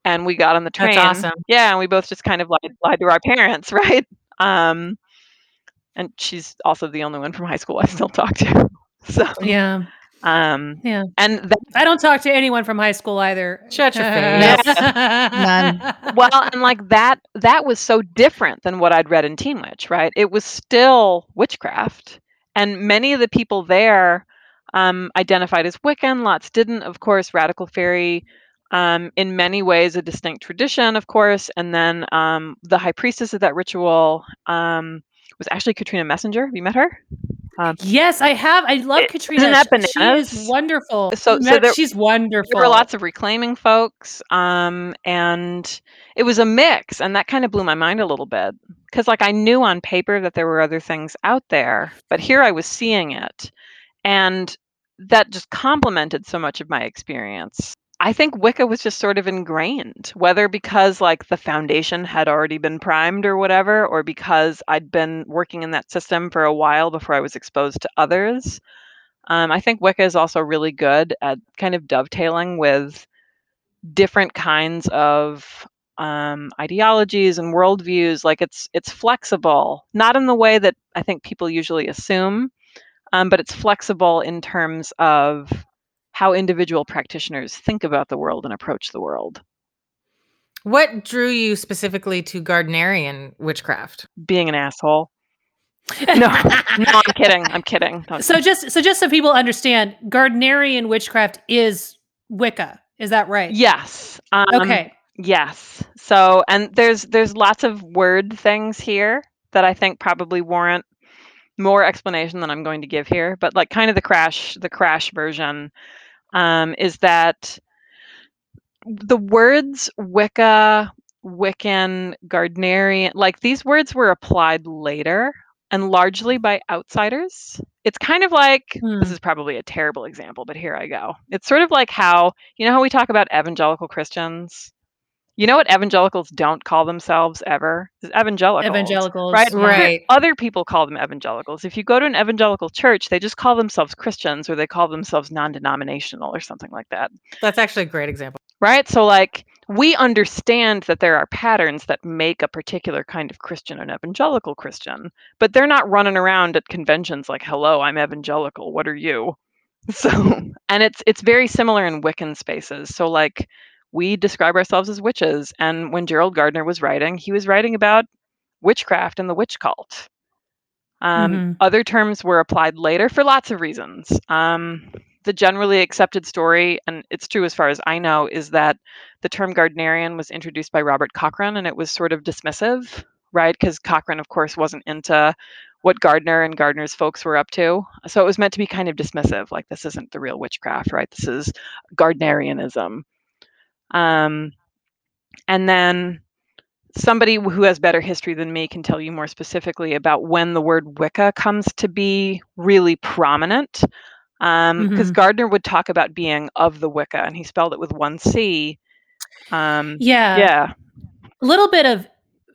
And we got on the train. That's awesome. Yeah. And we both just kind of lied to our parents. Right. And she's also the only one from high school I still talk to. So, yeah. Yeah. And I don't talk to anyone from high school either. Shut your face. None. Well, and like that was so different than what I'd read in Teen Witch, right? It was still witchcraft. And many of the people there identified as Wiccan. Lots didn't. Of course, radical fairy, in many ways, a distinct tradition, of course. And then the high priestess of that ritual was actually Katrina Messenger. Have you met her? Yes, I have. I love Katrina. Isn't that bananas? She is wonderful. She's wonderful. There were lots of reclaiming folks, and it was a mix, and that kind of blew my mind a little bit because, I knew on paper that there were other things out there, but here I was seeing it, and that just complemented so much of my experience. I think Wicca was just sort of ingrained, whether because the foundation had already been primed or whatever, or because I'd been working in that system for a while before I was exposed to others. I think Wicca is also really good at kind of dovetailing with different kinds of ideologies and worldviews. It's flexible, not in the way that I think people usually assume, but it's flexible in terms of how individual practitioners think about the world and approach the world. What drew you specifically to Gardnerian witchcraft? Being an asshole. No, I'm kidding. So just so people understand, Gardnerian witchcraft is Wicca. Is that right? Yes. Okay. Yes. So, and there's lots of word things here that I think probably warrant more explanation than I'm going to give here, but kind of the crash version. Is that the words Wicca, Wiccan, Gardnerian, these words were applied later and largely by outsiders. It's kind of this is probably a terrible example, but here I go. It's sort of like how, how we talk about evangelical Christians. You know what evangelicals don't call themselves ever? Evangelicals. Right. Other people call them evangelicals. If you go to an evangelical church, they just call themselves Christians, or they call themselves non-denominational or something like that. That's actually a great example. Right? So we understand that there are patterns that make a particular kind of Christian an evangelical Christian, but they're not running around at conventions like, hello, I'm evangelical. What are you? So, and it's very similar in Wiccan spaces. So we describe ourselves as witches. And when Gerald Gardner was writing, he was writing about witchcraft and the witch cult. Other terms were applied later for lots of reasons. The generally accepted story, and it's true as far as I know, is that the term Gardnerian was introduced by Robert Cochrane, and it was sort of dismissive, right? Because Cochrane, of course, wasn't into what Gardner and Gardner's folks were up to. So it was meant to be kind of dismissive, this isn't the real witchcraft, right? This is Gardnerianism. And then somebody who has better history than me can tell you more specifically about when the word Wicca comes to be really prominent. Because Gardner would talk about being of the Wicca, and he spelled it with one C. A little bit of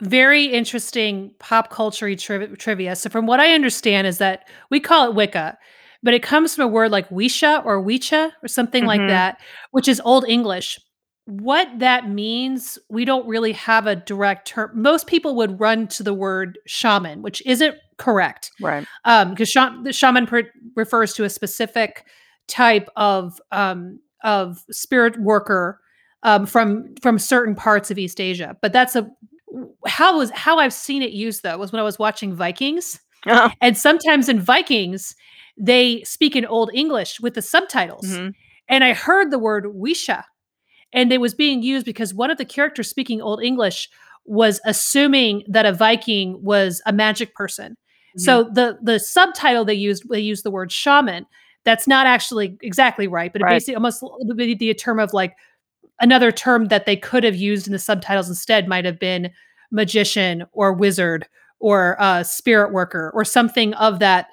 very interesting pop culture trivia. So from what I understand is that we call it Wicca, but it comes from a word like Wisha or Wicha or something like that, which is Old English. What that means, we don't really have a direct term. Most people would run to the word shaman, which isn't correct. Right. Because shaman refers to a specific type of spirit worker from certain parts of East Asia. But that's how I've seen it used, though, was when I was watching Vikings. Oh. And sometimes in Vikings, they speak in Old English with the subtitles. And I heard the word Wisha. And it was being used because one of the characters speaking Old English was assuming that a Viking was a magic person. So the subtitle they used the word shaman. That's not actually exactly right, but it basically almost would be the term of another term that they could have used in the subtitles instead might have been magician or wizard or spirit worker or something of that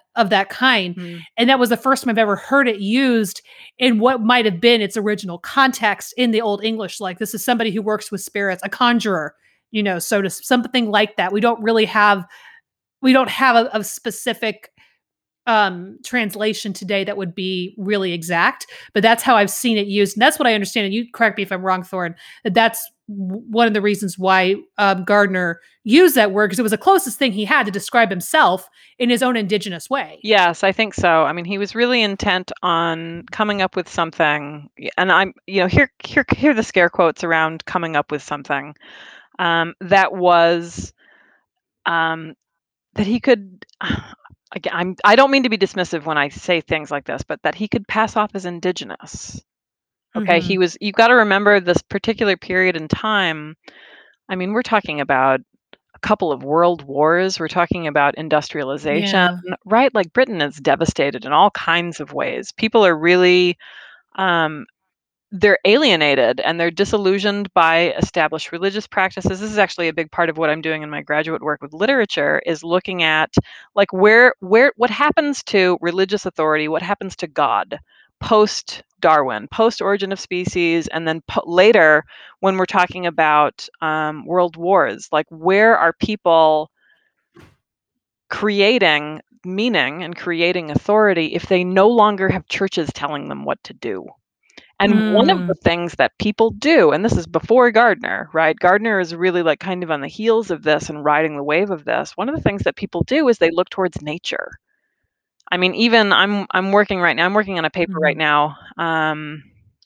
kind. Mm. And that was the first time I've ever heard it used in what might have been its original context in the Old English. Like, this is somebody who works with spirits, a conjurer, you know, so to something like that. We don't really have, a specific translation today that would be really exact, but that's how I've seen it used. And that's what I understand. And you correct me if I'm wrong, Thorn, that's one of the reasons why Gardner used that word, because it was the closest thing he had to describe himself in his own indigenous way. Yes, I think so. I mean, he was really intent on coming up with something, and I'm, you know, hear the scare quotes around coming up with something that was that he could. Again, I don't mean to be dismissive when I say things like this, but that he could pass off as indigenous. Okay, mm-hmm. He was. You've got to remember this particular period in time. I mean, we're talking about a couple of world wars. We're talking about industrialization, yeah. Right? Like, Britain is devastated in all kinds of ways. People are really, they're alienated and they're disillusioned by established religious practices. This is actually a big part of what I'm doing in my graduate work with literature, is looking at like where what happens to religious authority, what happens to God post Darwin, post Origin of Species, and then later when we're talking about world wars. Like, where are people creating meaning and creating authority if they no longer have churches telling them what to do? And one of the things that people do, and this is before Gardner, right? Gardner is really like kind of on the heels of this and riding the wave of this. One of the things that people do is they look towards nature. I mean, even I'm working right now, I'm working on a paper right now, and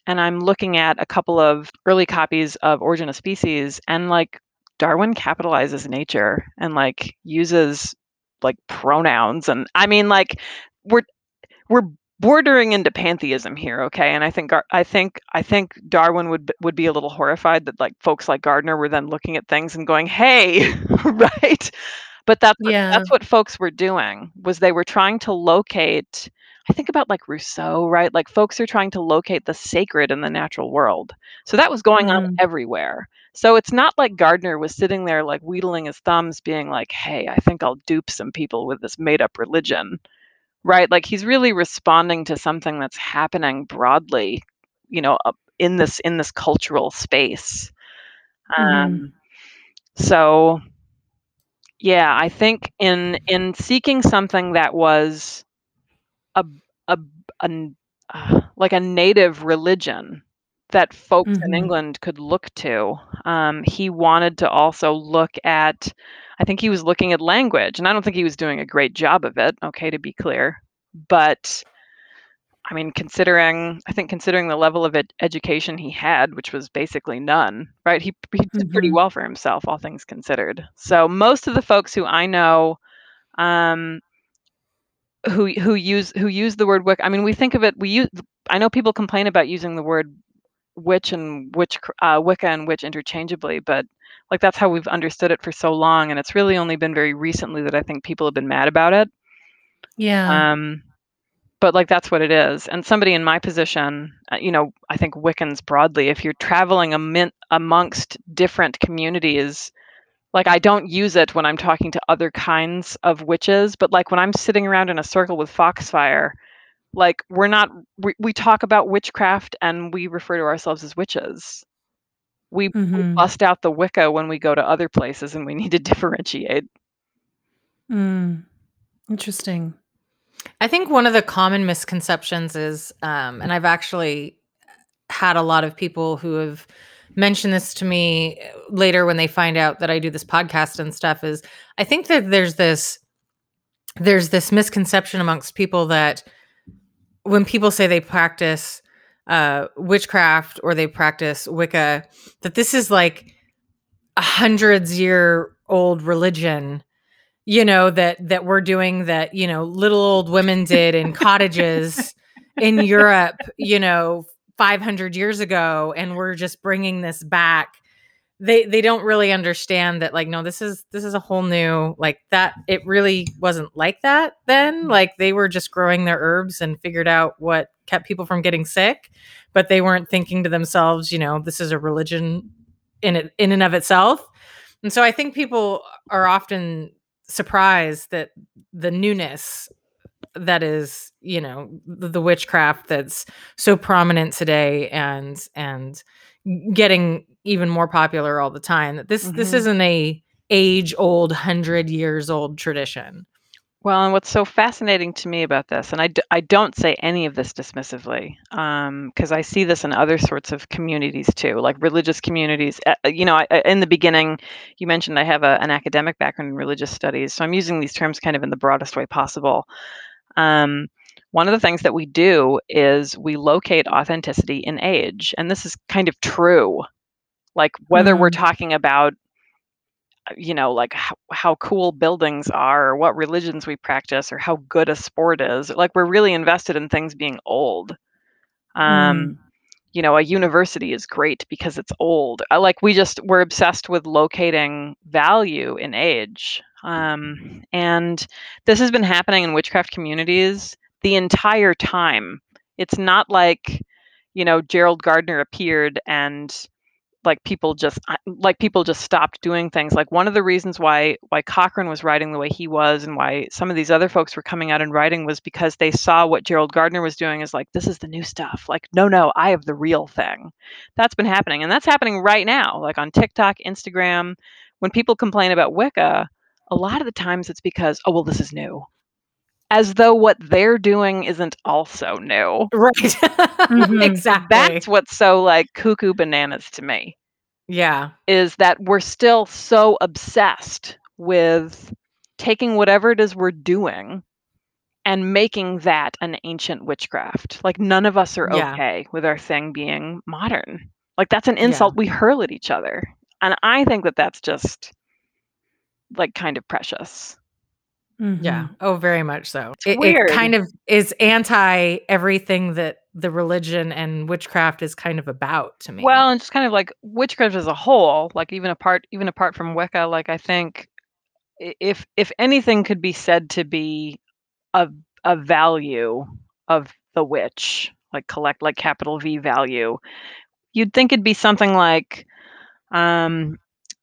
I'm looking at a couple of early copies of Origin of Species, and like Darwin capitalizes nature and like uses like pronouns. And I mean, like we're bordering into pantheism here, okay? And I think Darwin would be a little horrified that like folks like Gardner were then looking at things and going, "Hey," right? But that's what folks were doing, was they were trying to locate. I think about like Rousseau, right? Like, folks are trying to locate the sacred in the natural world. So that was going on everywhere. So it's not like Gardner was sitting there like wheedling his thumbs, being like, "Hey, I think I'll dupe some people with this made-up religion." Right? Like, he's really responding to something that's happening broadly, you know, in this cultural space. So, yeah, I think in seeking something that was like a native religion that folks in England could look to, he wanted to also look at. I think he was looking at language, and I don't think he was doing a great job of it, okay, to be clear. But I mean, considering the level of education he had, which was basically none, right? He did pretty well for himself, all things considered. So most of the folks who I know, who use the word Wicca, I mean, we think of it. I know people complain about using the word witch and Wicca and witch interchangeably, but like, that's how we've understood it for so long, and it's really only been very recently that I think people have been mad about it. Yeah. But like, that's what it is. And somebody in my position, you know, I think Wiccans broadly, if you're traveling amongst different communities, like, I don't use it when I'm talking to other kinds of witches, but like when I'm sitting around in a circle with Foxfire, like, we talk about witchcraft and we refer to ourselves as witches. We bust out the Wicca when we go to other places, and we need to differentiate. Interesting. I think one of the common misconceptions is, and I've actually had a lot of people who have mentioned this to me later when they find out that I do this podcast and stuff, is I think that there's this misconception amongst people that when people say they practice witchcraft or they practice Wicca, that this is like a 100-year-old religion, you know, that we're doing, that, you know, little old women did in cottages in Europe, you know, 500 years ago, and we're just bringing this back. They don't really understand that, like, no, this is a whole new, like, that it really wasn't like that then. Like, they were just growing their herbs and figured out what kept people from getting sick, but they weren't thinking to themselves, you know, this is a religion in and of itself. And so I think people are often surprised that the newness that is, you know, the witchcraft that's so prominent today and getting even more popular all the time, that this, mm-hmm. this isn't a age old, 100 years old tradition. Well, and what's so fascinating to me about this, and I don't say any of this dismissively, because I see this in other sorts of communities too, like religious communities. You know, in the beginning, you mentioned I have an academic background in religious studies, so I'm using these terms kind of in the broadest way possible. One of the things that we do is we locate authenticity in age, and this is kind of true, like whether we're talking about, you know, like how cool buildings are, or what religions we practice, or how good a sport is. Like, we're really invested in things being old. You know, a university is great because it's old. Like, we're obsessed with locating value in age. And this has been happening in witchcraft communities the entire time. It's not like, you know, Gerald Gardner appeared and people just stopped doing things. Like, one of the reasons why Cochrane was writing the way he was, and why some of these other folks were coming out and writing, was because they saw what Gerald Gardner was doing as like, this is the new stuff. Like, no, I have the real thing. That's been happening. And that's happening right now, like on TikTok, Instagram. When people complain about Wicca, a lot of the times it's because, oh, well, this is new. As though what they're doing isn't also new. Right. Mm-hmm. Exactly. That's what's so like cuckoo bananas to me. Yeah. Is that we're still so obsessed with taking whatever it is we're doing and making that an ancient witchcraft. Like, none of us are okay with our thing being modern. Like, that's an insult we hurl at each other. And I think that that's just like kind of precious. Mm-hmm. Yeah. Oh, very much so. It kind of is anti everything that the religion and witchcraft is kind of about to me. Well, and just kind of like witchcraft as a whole, like even apart from Wicca, like I think if anything could be said to be a value of the witch, like capital V value, you'd think it'd be something like,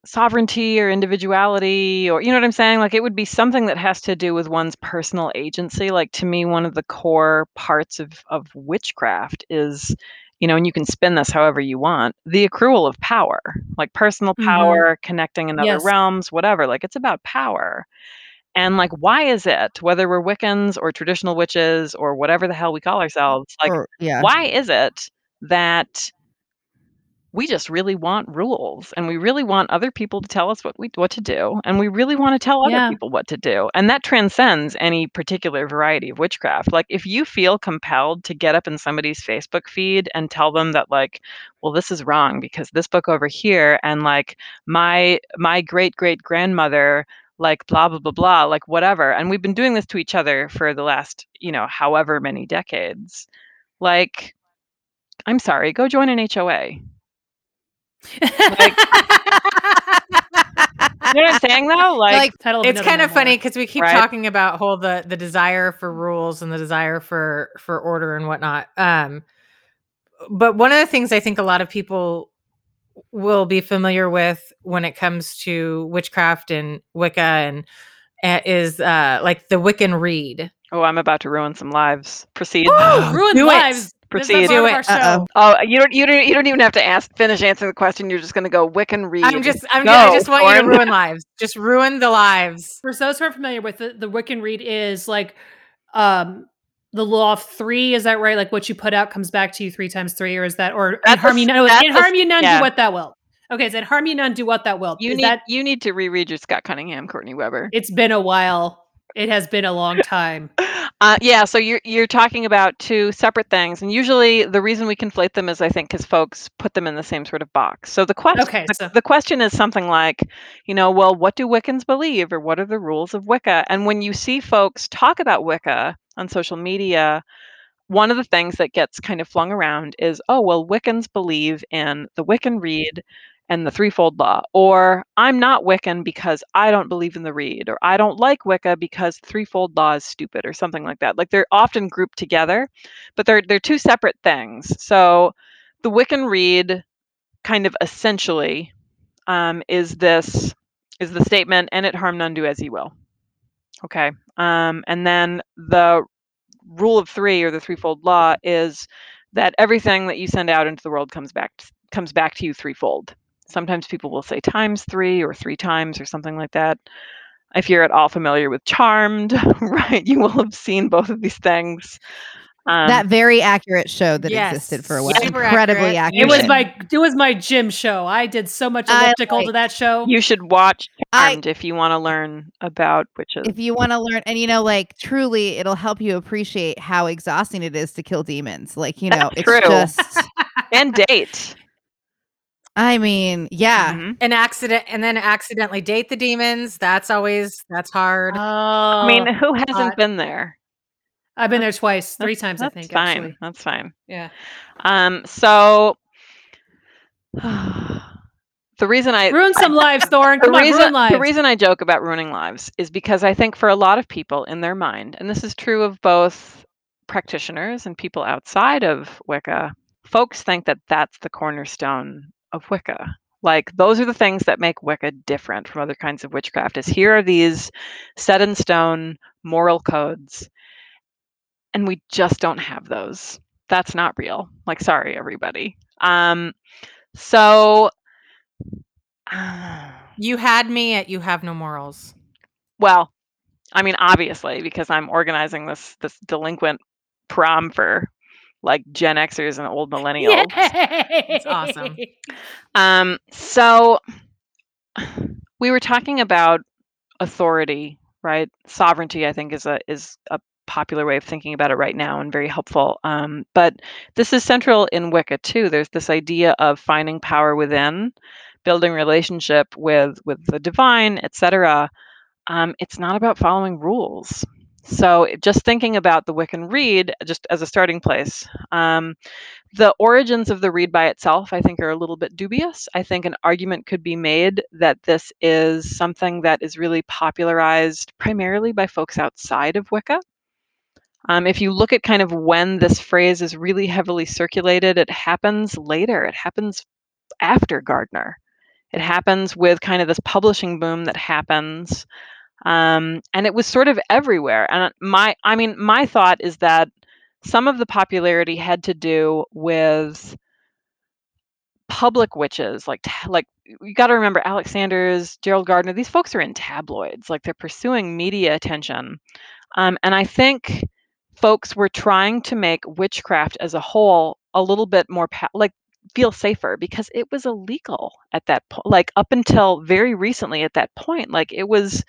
sovereignty or individuality, or, you know what I'm saying? Like, it would be something that has to do with one's personal agency. Like, to me, one of the core parts of witchcraft is, you know, and you can spin this however you want, the accrual of power, like personal power, connecting in other realms, whatever. Like, it's about power. And like, why is it, whether we're Wiccans or traditional witches or whatever the hell we call ourselves, like, why is it that we just really want rules, and we really want other people to tell us what to do, and we really want to tell other people what to do. And that transcends any particular variety of witchcraft. Like, if you feel compelled to get up in somebody's Facebook feed and tell them that, like, well, this is wrong because this book over here, and like my great-great-grandmother, like blah, blah, blah, blah, like whatever. And we've been doing this to each other for the last, you know, however many decades. Like, I'm sorry, go join an HOA. Like, you know what I'm saying though? Like it's kind of funny because we keep talking about whole the desire for rules and the desire for order and whatnot. But one of the things I think a lot of people will be familiar with when it comes to witchcraft and Wicca and is like the Wiccan Rede. Oh, I'm about to ruin some lives. Proceed. Oh, ruin lives. Proceed. Do it. Oh, you don't even have to finish answering the question. You're just going to go Wiccan Rede. I just want you to ruin lives. Just ruin the lives. For those who are familiar with it, the Wiccan Rede is like the law of three. Is that right? Like, what you put out comes back to you 3 times 3, or is that, or in harm you none? In harm you none, do what thou wilt. Okay, is that harm you none, do what thou wilt? You need to reread your Scott Cunningham, Courtney Weber. It's been a while. It has been a long time. So you're talking about two separate things, and usually the reason we conflate them is, I think, because folks put them in the same sort of box. So the question, the question is something like, you know, well, what do Wiccans believe, or what are the rules of Wicca? And when you see folks talk about Wicca on social media, one of the things that gets kind of flung around is, oh, well, Wiccans believe in the Wiccan Rede and the Threefold Law, or I'm not Wiccan because I don't believe in the Rede, or I don't like Wicca because Threefold Law is stupid, or something like that. Like, they're often grouped together, but they're two separate things. So the Wiccan Rede kind of essentially is this is the statement, "And it harm none, do as ye will." Okay. And then the rule of three, or the threefold law, is that everything that you send out into the world comes back to you threefold. Sometimes people will say times three or three times or something like that. If you're at all familiar with Charmed, right, you will have seen both of these things. That very accurate show that existed for a while. Incredibly accurate. It was my gym show. I did so much elliptical to that show. You should watch Charmed if you want to learn about witches. If you want to learn, and truly, it'll help you appreciate how exhausting it is to kill demons. That's it's true. Just and date. I mean, yeah, mm-hmm. An accident, and then accidentally date the demons. That's hard. Oh, I mean, who hasn't been there? I've been there twice, three times, I think. Fine. Actually. That's fine. Yeah. So the reason I ruin some lives, Thorn. The reason I joke about ruining lives is because I think for a lot of people in their mind, and this is true of both practitioners and people outside of Wicca, folks think that that's the cornerstone of Wicca. Like, those are the things that make Wicca different from other kinds of witchcraft, is here are these set in stone moral codes, and we just don't have those. That's not real. Sorry, everybody. So you had me at you have no morals. Well, I mean, obviously, because I'm organizing this delinquent prom for Gen Xers and old millennials. It's awesome. So we were talking about authority, right? Sovereignty, I think, is a popular way of thinking about it right now and very helpful. But this is central in Wicca too. There's this idea of finding power within, building relationship with the divine, etc. It's not about following rules. So just thinking about the Wiccan Rede, just as a starting place, the origins of the Rede by itself, I think, are a little bit dubious. I think an argument could be made that this is something that is really popularized primarily by folks outside of Wicca. If you look at kind of when this phrase is really heavily circulated, it happens later. It happens after Gardner. It happens with kind of this publishing boom that happens. And it was sort of everywhere. And my thought is that some of the popularity had to do with public witches. You got to remember, Alex Sanders, Gerald Gardner, these folks are in tabloids. They're pursuing media attention. And I think folks were trying to make witchcraft as a whole a little bit more feel safer, because it was illegal at that point. Up until very recently, at that point, it was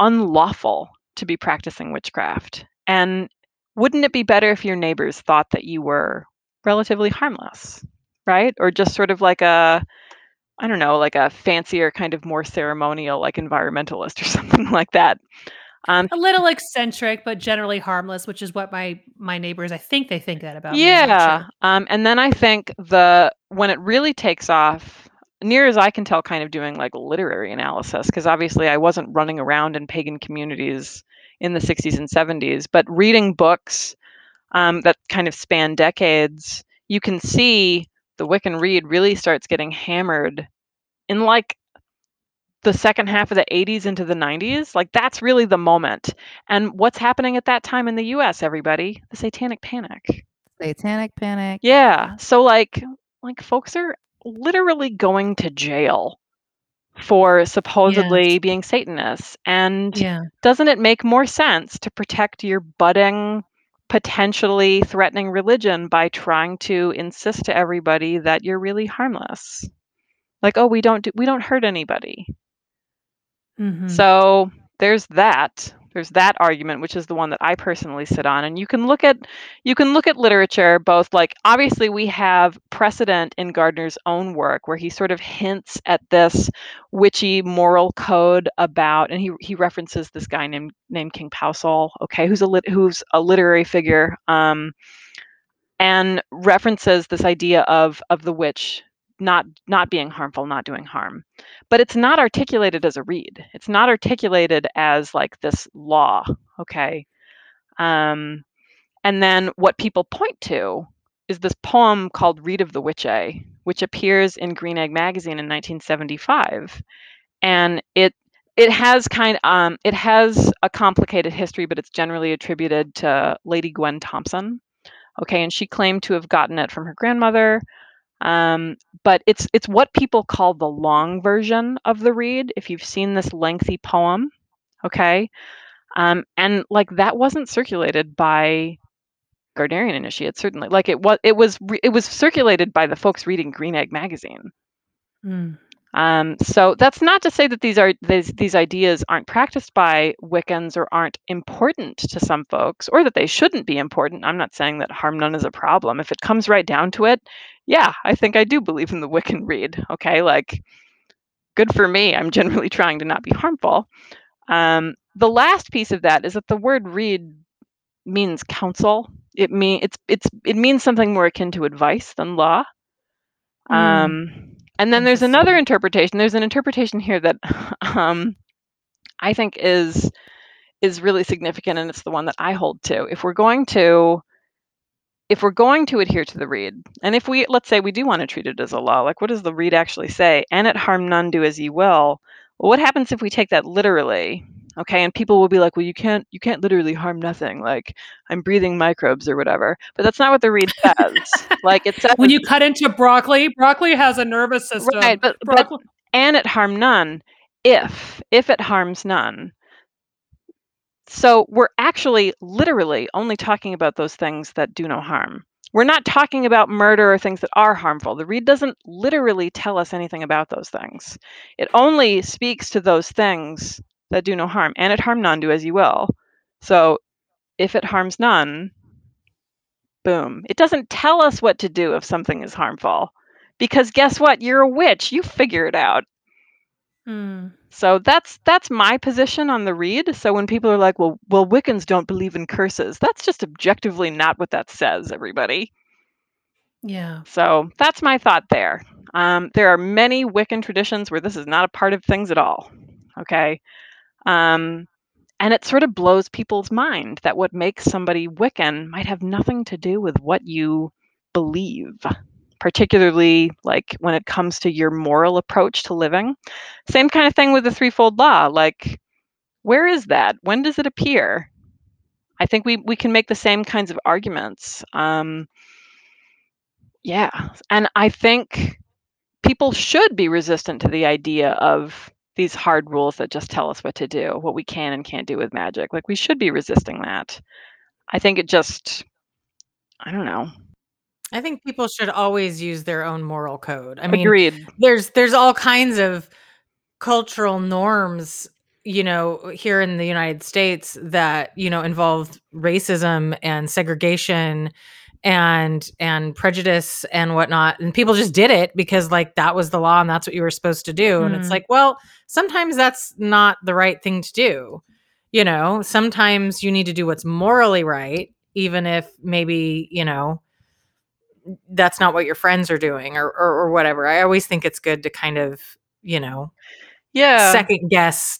unlawful to be practicing witchcraft. And wouldn't it be better if your neighbors thought that you were relatively harmless, right? Or just sort of a fancier kind of more ceremonial, environmentalist or something like that. A little eccentric, but generally harmless, which is what my neighbors, I think they think that about me. Yeah. Sure. And then I think when it really takes off, near as I can tell, kind of doing literary analysis, because obviously I wasn't running around in pagan communities in the 60s and 70s, but reading books that kind of span decades, you can see the Wiccan Rede really starts getting hammered in the second half of the 80s into the 90s, that's really the moment. And what's happening at that time in the US, everybody? The Satanic Panic. Yeah. So folks are literally going to jail for supposedly being Satanists. And doesn't it make more sense to protect your budding, potentially threatening religion by trying to insist to everybody that you're really harmless? We don't hurt anybody. Mm-hmm. So there's that argument, which is the one that I personally sit on. And you can look at literature, both obviously we have precedent in Gardner's own work where he sort of hints at this witchy moral code about, and he references this guy named King Powsell, okay, who's a literary figure, and references this idea of the witch not being harmful, not doing harm. But it's not articulated as a Rede. It's not articulated as this law, okay? And then what people point to is this poem called Rede of the Witche, which appears in Green Egg Magazine in 1975. and it has it has a complicated history, but it's generally attributed to Lady Gwen Thompson. Okay, and she claimed to have gotten it from her grandmother. But it's what people call the long version of the Rede, if you've seen this lengthy poem, okay? And like that wasn't circulated by Gardnerian initiates, certainly. Like it was circulated by the folks reading Green Egg Magazine. Mm. So that's not to say that these ideas aren't practiced by Wiccans or aren't important to some folks, or that they shouldn't be important. I'm not saying that harm none is a problem. If it comes right down to it, yeah, I think I do believe in the Wiccan Rede. Okay, like good for me. I'm generally trying to not be harmful. The last piece of that is that the word Rede means counsel. It means something more akin to advice than law. And then there's another interpretation. There's an interpretation here that I think is really significant, and it's the one that I hold to. If we're going to adhere to the Rede, and if we, let's say we do want to treat it as a law, like what does the Rede actually say? And it harm none, do as ye will. Well, what happens if we take that literally? Okay, and people will be like, well, you can't literally harm nothing. Like I'm breathing microbes or whatever. But that's not what the Rede says. Like it says when you cut into broccoli has a nervous system. Right, but and it harm none if it harms none. So we're actually literally only talking about those things that do no harm. We're not talking about murder or things that are harmful. The Rede doesn't literally tell us anything about those things. It only speaks to those things that do no harm, and it harm none, do as you will. So if it harms none, boom. It doesn't tell us what to do if something is harmful, because guess what? You're a witch. You figure it out. Mm. So that's my position on the Rede. So when people are like, well, Wiccans don't believe in curses. That's just objectively not what that says, everybody. Yeah. So that's my thought there. There are many Wiccan traditions where this is not a part of things at all. Okay. And it sort of blows people's mind that what makes somebody Wiccan might have nothing to do with what you believe, particularly like when it comes to your moral approach to living. Same kind of thing with the threefold law. Like, where is that? When does it appear? I think we can make the same kinds of arguments. Yeah. And I think people should be resistant to the idea of these hard rules that just tell us what to do, what we can and can't do with magic. Like we should be resisting that. I think it just, I don't know. I think people should always use their own moral code. I mean, agreed. There's all kinds of cultural norms, you know, here in the United States that, you know, involved racism and segregation and prejudice and whatnot. And people just did it because like that was the law and that's what you were supposed to do. Mm. And it's like, well, sometimes that's not the right thing to do. You know, sometimes you need to do what's morally right, even if maybe, you know, that's not what your friends are doing or whatever. I always think it's good to kind of, you know, yeah, second guess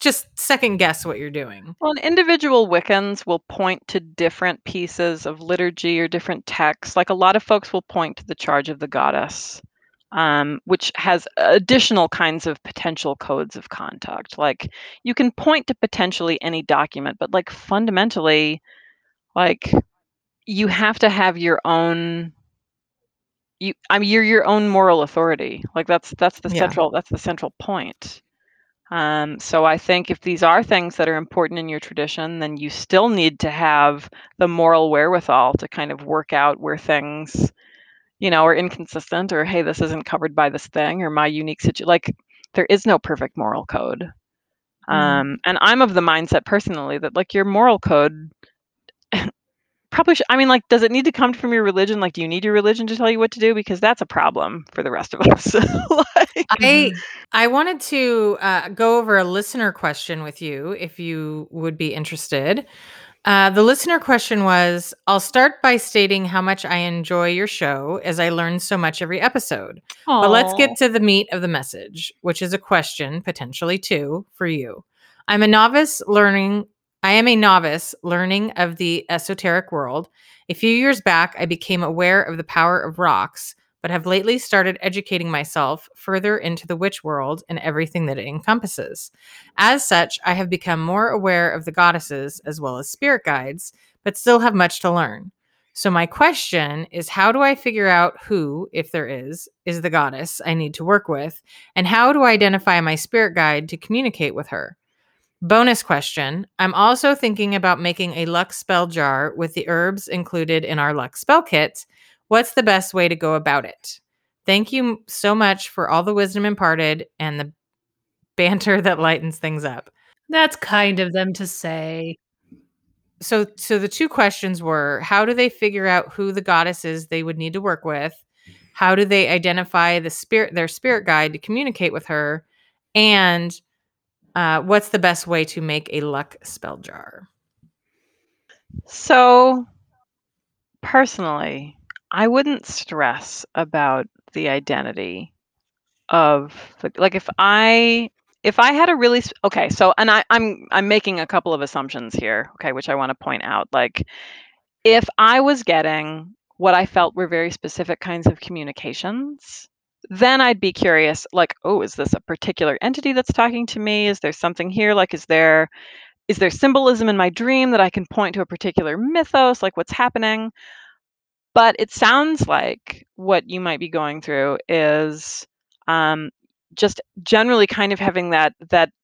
what you're doing. Well, and individual Wiccans will point to different pieces of liturgy or different texts. Like a lot of folks will point to the Charge of the Goddess, which has additional kinds of potential codes of conduct. Like you can point to potentially any document, but like fundamentally, like you have to have your own. You're your own moral authority. Like that's the central point. So I think if these are things that are important in your tradition, then you still need to have the moral wherewithal to kind of work out where things, you know, are inconsistent or, hey, this isn't covered by this thing or my unique situation. Like there is no perfect moral code. Mm. And I'm of the mindset personally that like your moral code probably does it need to come from your religion? Like, do you need your religion to tell you what to do? Because that's a problem for the rest of us. I wanted to go over a listener question with you, if you would be interested. The listener question was, I'll start by stating how much I enjoy your show as I learn so much every episode. Aww. But let's get to the meat of the message, which is a question, potentially two, for you. I am a novice learning of the esoteric world. A few years back, I became aware of the power of rocks, but have lately started educating myself further into the witch world and everything that it encompasses. As such, I have become more aware of the goddesses as well as spirit guides, but still have much to learn. So my question is, how do I figure out who, if there is the goddess I need to work with, and how do I identify my spirit guide to communicate with her? Bonus question, I'm also thinking about making a luck spell jar with the herbs included in our luck spell kit. What's the best way to go about it? Thank you so much for all the wisdom imparted and the banter that lightens things up. That's kind of them to say. So the two questions were, how do they figure out who the goddess is they would need to work with? How do they identify their spirit guide to communicate with her? And what's the best way to make a luck spell jar? So personally, I wouldn't stress about the identity of if I had a really I'm making a couple of assumptions here, okay, which I want to point out. Like, if I was getting what I felt were very specific kinds of communications, then I'd be curious, like, oh, is this a particular entity that's talking to me? Is there something here? Like, is there symbolism in my dream that I can point to a particular mythos? Like, what's happening? But it sounds like what you might be going through is just generally kind of having that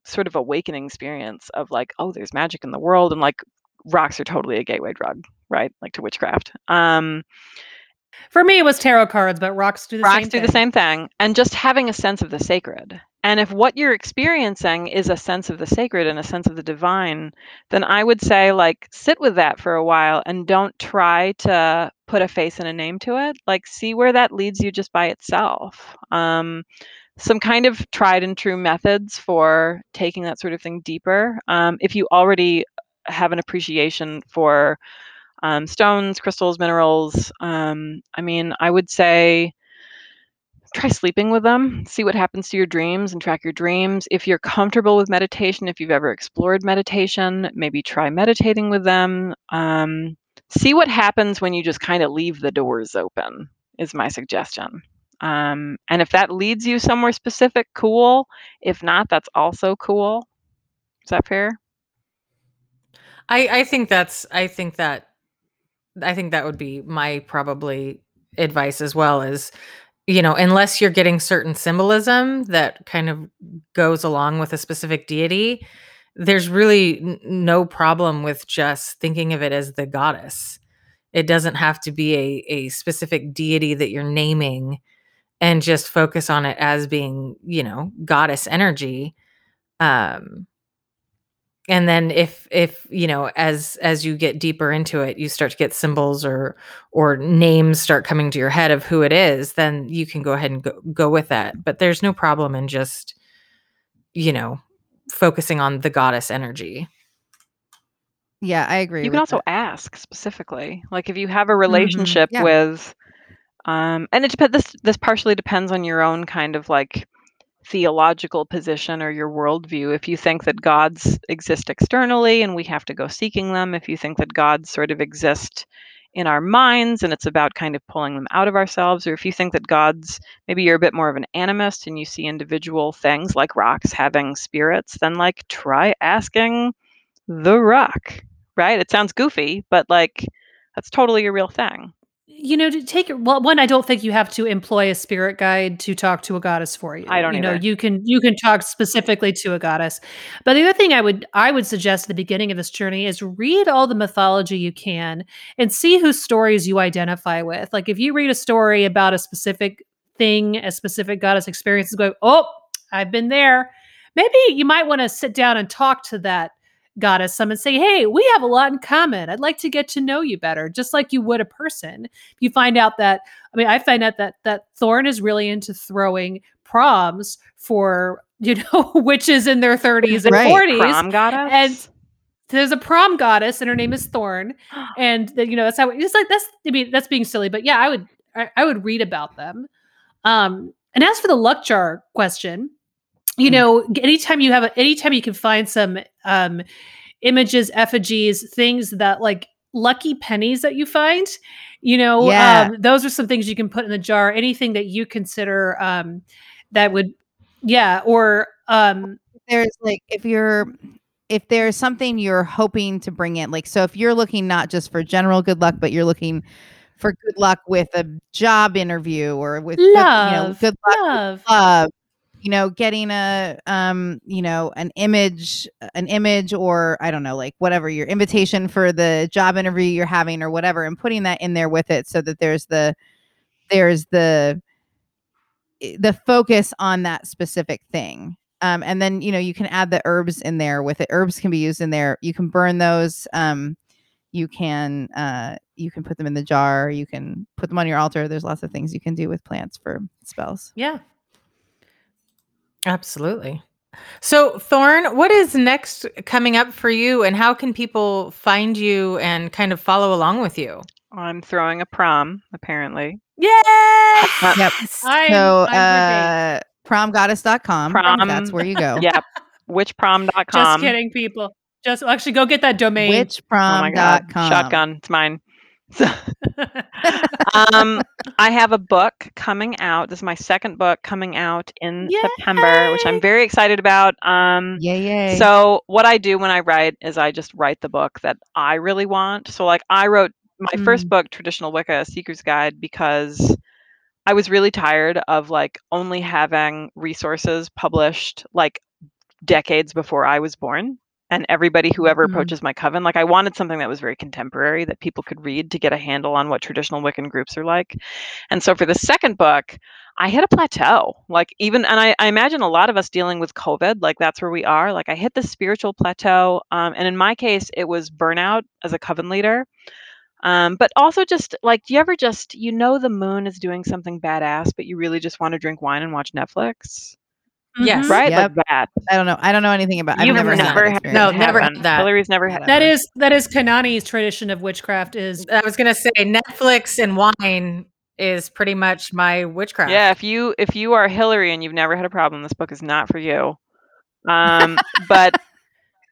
sort of awakening experience of like, oh, there's magic in the world, and like rocks are totally a gateway drug, right? Like to witchcraft. For me, it was tarot cards, but rocks do the same thing. And just having a sense of the sacred. And if what you're experiencing is a sense of the sacred and a sense of the divine, then I would say like sit with that for a while and don't try to put a face and a name to it. Like see where that leads you just by itself. Some kind of tried and true methods for taking that sort of thing deeper. If you already have an appreciation for stones, crystals, minerals, I would say try sleeping with them, see what happens to your dreams and track your dreams. If you're comfortable with meditation, if you've ever explored meditation, maybe try meditating with them. See what happens when you just kind of leave the doors open is my suggestion. And if that leads you somewhere specific, cool. If not, that's also cool. Is that fair? I think that would be my probably advice as well, is, you know, unless you're getting certain symbolism that kind of goes along with a specific deity, there's really no problem with just thinking of it as the goddess. It doesn't have to be a specific deity that you're naming. And just focus on it as being, you know, goddess energy. And then if you know, as you get deeper into it, you start to get symbols or names start coming to your head of who it is, then you can go ahead and go with that. But there's no problem in just, you know, focusing on the goddess energy. Yeah, I agree. You can also ask specifically, like if you have a relationship with... and it depends. This partially depends on your own kind of like theological position or your worldview. If you think that gods exist externally and we have to go seeking them, if you think that gods sort of exist in our minds and it's about kind of pulling them out of ourselves, or if you think that gods, maybe you're a bit more of an animist and you see individual things like rocks having spirits, then like try asking the rock, right? It sounds goofy, but like that's totally a real thing. You know, I don't think you have to employ a spirit guide to talk to a goddess for you. I don't either. You know, you can talk specifically to a goddess. But the other thing I would suggest at the beginning of this journey is read all the mythology you can and see whose stories you identify with. Like if you read a story about a specific thing, a specific goddess experience, is going, oh, I've been there. Maybe you might want to sit down and talk to that goddess, some, and say, hey, we have a lot in common. I'd like to get to know you better, just like you would a person. You find out that, I find out that Thorn is really into throwing proms for, you know, witches in their 30s and 40s. Prom goddess? And there's a prom goddess and her name is Thorn. And, you know, that's how it's like, that's being silly, but yeah, I would read about them. And as for the luck jar question, you know, anytime you can find some images, effigies, things that like lucky pennies that you find, you know, those are some things you can put in the jar, anything that you consider that would, or there's like, if there's something you're hoping to bring in, like, so if you're looking not just for general good luck, but you're looking for good luck with a job interview or with love, good luck, you know, getting a, you know, an image, or I don't know, like whatever your invitation for the job interview you're having or whatever, and putting that in there with it so that there's the focus on that specific thing. And then, you know, you can add the herbs in there with it. Herbs can be used in there. You can burn those. You can put them in the jar. You can put them on your altar. There's lots of things you can do with plants for spells. Yeah. Absolutely. So, Thorn, what is next coming up for you, and how can people find you and kind of follow along with you? I'm throwing a prom, apparently. Yes! Yep. So, promgoddess.com. That's where you go. Yep. Witchprom.com. Just kidding, people. Just actually go get that domain. Witchprom.com. Oh shotgun. It's mine. So, I have a book coming out. This is my second book coming out in September, which I'm very excited about. So what I do when I write is I just write the book that I really want. So like I wrote my first book, Traditional Wicca, A Seeker's Guide, because I was really tired of like only having resources published like decades before I was born. And everybody who ever approaches my coven, like I wanted something that was very contemporary that people could read to get a handle on what traditional Wiccan groups are like. And so for the second book, I hit a plateau, like even, and I imagine a lot of us dealing with COVID, like that's where we are. Like I hit the spiritual plateau. And in my case, it was burnout as a coven leader. But also just like, do you ever just, you know, the moon is doing something badass, but you really just want to drink wine and watch Netflix? Yes. Right? Yep. Like that. I don't know anything about it. You've never had that. No, never had that. Hillary's never had that. That is Kanani's tradition of witchcraft is. I was going to say Netflix and wine is pretty much my witchcraft. Yeah. If you are Hillary and you've never had a problem, this book is not for you. But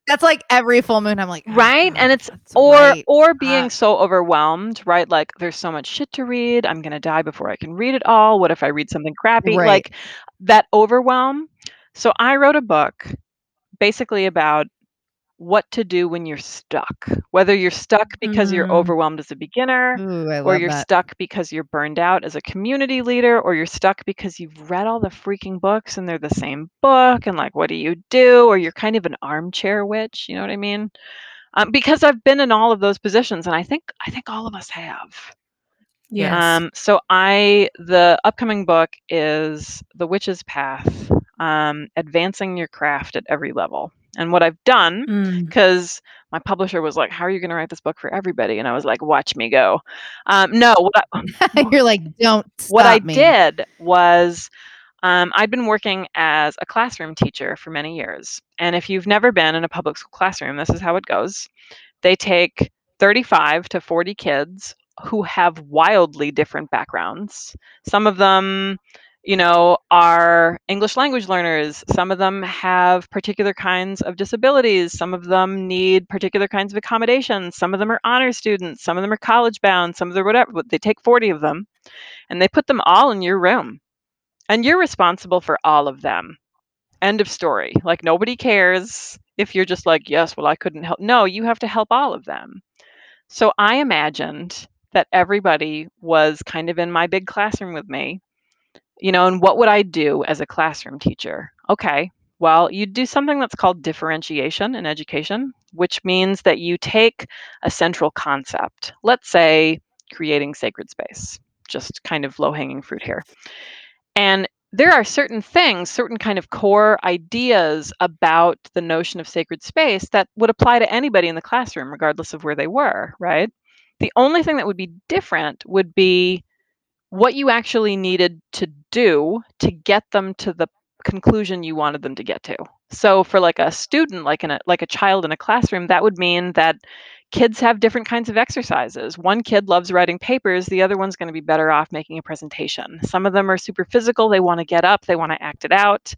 that's like every full moon. I'm like, right. And it's, or being so overwhelmed, right? Like there's so much shit to read. I'm going to die before I can read it all. What if I read something crappy? Right. Like that overwhelm. So I wrote a book basically about what to do when you're stuck, whether you're stuck because you're overwhelmed as a beginner, or you're stuck because you're burned out as a community leader, or you're stuck because you've read all the freaking books and they're the same book. And like, what do you do? Or you're kind of an armchair witch. You know what I mean? Because I've been in all of those positions. And I think all of us have. Yes. So the upcoming book is The Witch's Path, Advancing Your Craft at Every Level. And what I've done, because my publisher was like, how are you going to write this book for everybody? And I was like, watch me go. You're like, don't stop What I me. Did was I'd been working as a classroom teacher for many years. And if you've never been in a public school classroom, this is how it goes. They take 35 to 40 kids who have wildly different backgrounds. Some of them, you know, are English language learners. Some of them have particular kinds of disabilities. Some of them need particular kinds of accommodations. Some of them are honor students. Some of them are college bound. Some of them are whatever. But they take 40 of them and they put them all in your room. And you're responsible for all of them. End of story. Like nobody cares if you're just like, yes, well, I couldn't help. No, you have to help all of them. So I imagined that everybody was kind of in my big classroom with me. You know, and what would I do as a classroom teacher? Okay, well, you do something that's called differentiation in education, which means that you take a central concept, let's say creating sacred space, just kind of low-hanging fruit here. And there are certain things, certain kind of core ideas about the notion of sacred space that would apply to anybody in the classroom, regardless of where they were, right? The only thing that would be different would be what you actually needed to do to get them to the conclusion you wanted them to get to. So for like a student, like a child in a classroom, that would mean that kids have different kinds of exercises. One kid loves writing papers. The other one's going to be better off making a presentation. Some of them are super physical. They want to get up. They want to act it out.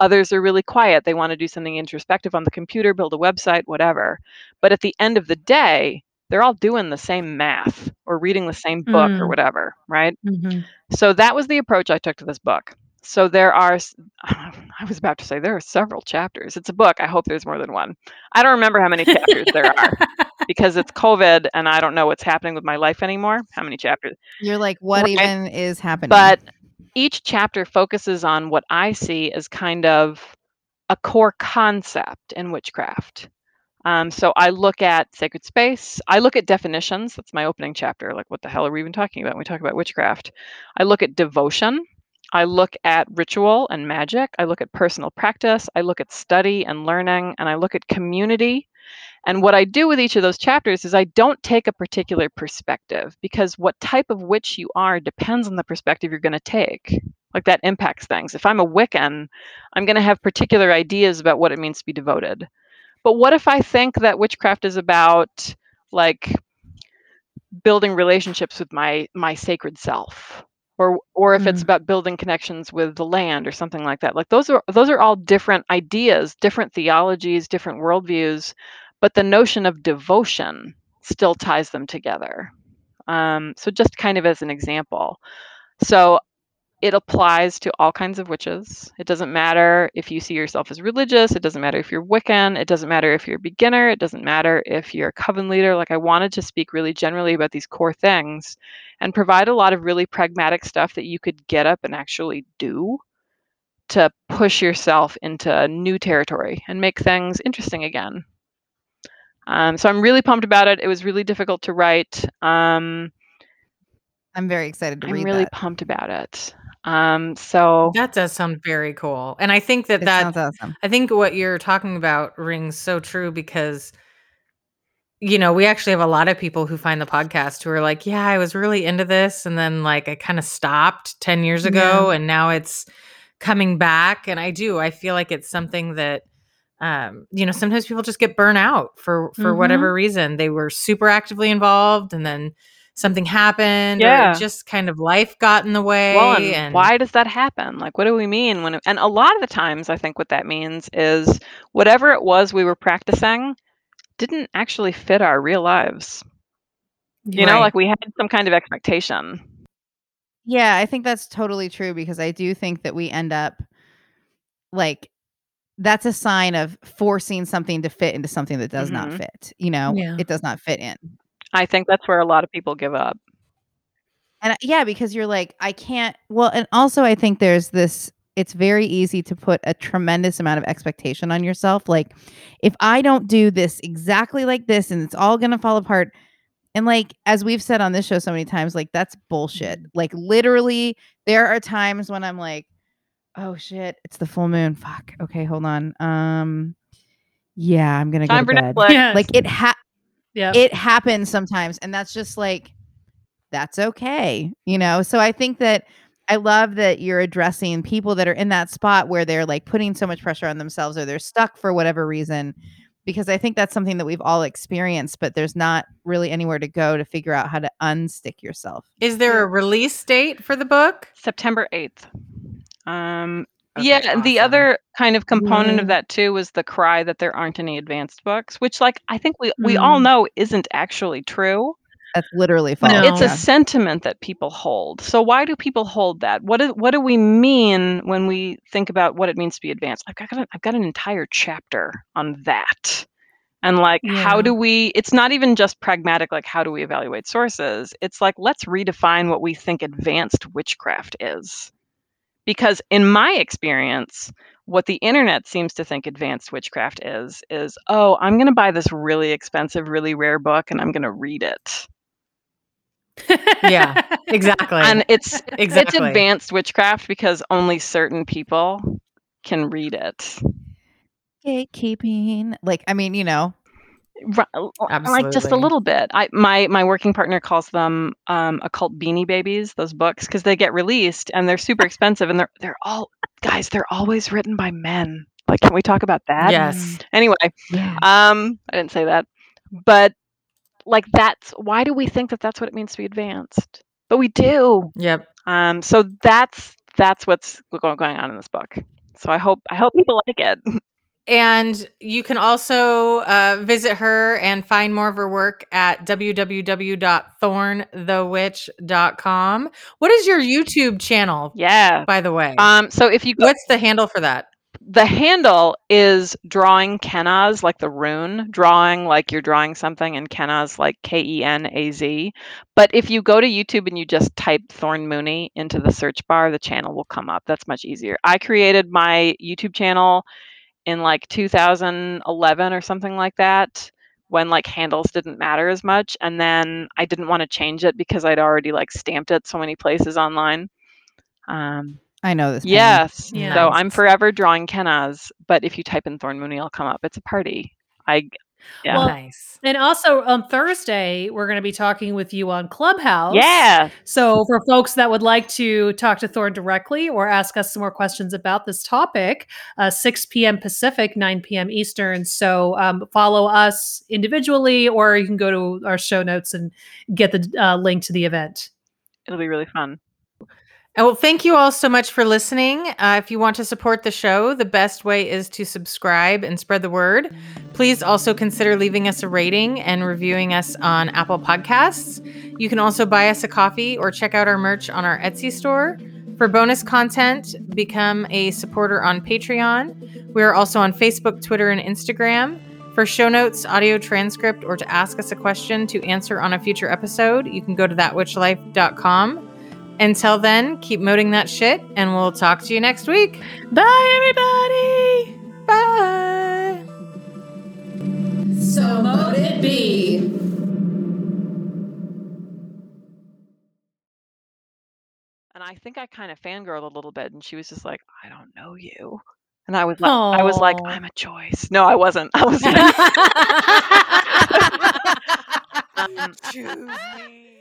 Others are really quiet. They want to do something introspective on the computer, build a website, whatever. But at the end of the day, they're all doing the same math or reading the same book or whatever, right? Mm-hmm. So that was the approach I took to this book. So there are, I was about to say, there are several chapters. It's a book. I hope there's more than one. I don't remember how many chapters there are because it's COVID and I don't know what's happening with my life anymore. How many chapters? You're like, what even is happening? But each chapter focuses on what I see as kind of a core concept in witchcraft. So I look at sacred space. I look at definitions. That's my opening chapter. Like, what the hell are we even talking about when we talk about witchcraft? I look at devotion. I look at ritual and magic. I look at personal practice. I look at study and learning, and I look at community. And what I do with each of those chapters is I don't take a particular perspective, because what type of witch you are depends on the perspective you're going to take. Like, that impacts things. If I'm a Wiccan, I'm going to have particular ideas about what it means to be devoted. But what if I think that witchcraft is about, like, building relationships with my sacred self? Or if it's about building connections with the land or something like that. Like, those are all different ideas, different theologies, different worldviews, but the notion of devotion still ties them together. So just kind of as an example. So it applies to all kinds of witches. It doesn't matter if you see yourself as religious. It doesn't matter if you're Wiccan. It doesn't matter if you're a beginner. It doesn't matter if you're a coven leader. Like, I wanted to speak really generally about these core things and provide a lot of really pragmatic stuff that you could get up and actually do to push yourself into new territory and make things interesting again. So I'm really pumped about it. It was really difficult to write. I'm very excited to read that. I'm really pumped about it. So that does sound very cool. And I think that sounds awesome. I think what you're talking about rings so true because, you know, we actually have a lot of people who find the podcast who are like, yeah, I was really into this. And then, like, I kind of stopped 10 years ago and now it's coming back. And I feel like it's something that, you know, sometimes people just get burnt out for whatever reason. They were super actively involved and then something happened or just kind of life got in the way. Well, and why does that happen? Like, what do we mean? And a lot of the times I think what that means is whatever it was we were practicing didn't actually fit our real lives. You know, like, we had some kind of expectation. Yeah, I think that's totally true because I do think that we end up like, that's a sign of forcing something to fit into something that does not fit, you know, it does not fit in. I think that's where a lot of people give up. And because you're like, I can't. Well, and also I think there's this, it's very easy to put a tremendous amount of expectation on yourself. Like, if I don't do this exactly like this and it's all going to fall apart. And, like, as we've said on this show so many times, like, that's bullshit. Like, literally there are times when I'm like, oh shit, it's the full moon. Fuck. Okay. Hold on. Yeah, I'm going to go to bed. Netflix. Like, it happens sometimes. And that's just like, that's okay. You know? So I think that I love that you're addressing people that are in that spot where they're like putting so much pressure on themselves or they're stuck for whatever reason, because I think that's something that we've all experienced, but there's not really anywhere to go to figure out how to unstick yourself. Is there a release date for the book? September 8th. Okay, awesome. The other kind of component of that too was the cry that there aren't any advanced books, which, like, I think we all know isn't actually true. That's literally false. It's a sentiment that people hold. So why do people hold that? What do we mean when we think about what it means to be advanced? I've got an entire chapter on that. And, like, how do we, it's not even just pragmatic, like, how do we evaluate sources? It's like, let's redefine what we think advanced witchcraft is. Because in my experience, what the internet seems to think advanced witchcraft is, oh, I'm going to buy this really expensive, really rare book and I'm going to read it. Yeah, exactly. And it's advanced witchcraft because only certain people can read it. Gatekeeping. Like, I mean, you know. Right, like, just a little bit. My working partner calls them occult beanie babies, those books, because they get released and they're super expensive and they're all, guys, they're always written by men. Like, can we talk about that? Yes. Anyway, I didn't say that. But, like, that's, why do we think that that's what it means to be advanced? But we do. Yep. So that's what's going on in this book. So I hope people like it. And you can also visit her and find more of her work at www.thornthewitch.com. What is your YouTube channel? Yeah. By the way. So if you go, what's the handle for that? The handle is drawing Kenaz, like the rune, drawing like you're drawing something, and Kenaz like Kenaz. But if you go to YouTube and you just type Thorn Mooney into the search bar, the channel will come up. That's much easier. I created my YouTube channel in like 2011 or something like that, when like handles didn't matter as much. And then I didn't want to change it because I'd already like stamped it so many places online. I know this. Yes. Yeah. So I'm forever drawing Kenaz, but if you type in Thorn Mooney, I'll come up. It's a party. Yeah. Well, nice. And also on Thursday, we're going to be talking with you on Clubhouse. Yeah. So for folks that would like to talk to Thorn directly or ask us some more questions about this topic, 6 p.m. Pacific, 9 p.m. Eastern. So follow us individually, or you can go to our show notes and get the link to the event. It'll be really fun. Well, thank you all so much for listening. If you want to support the show, the best way is to subscribe and spread the word. Please also consider leaving us a rating and reviewing us on Apple Podcasts. You can also buy us a coffee or check out our merch on our Etsy store. For bonus content, become a supporter on Patreon. We are also on Facebook, Twitter, and Instagram. For show notes, audio transcript, or to ask us a question to answer on a future episode, you can go to thatwitchlife.com. Until then, keep moting that shit, and we'll talk to you next week. Bye, everybody. Bye. So mote it be. And I think I kind of fangirled a little bit, and she was just like, "I don't know you," and I was like, "Aww." I was like, "I'm a choice." No, I wasn't. I was. Choose me.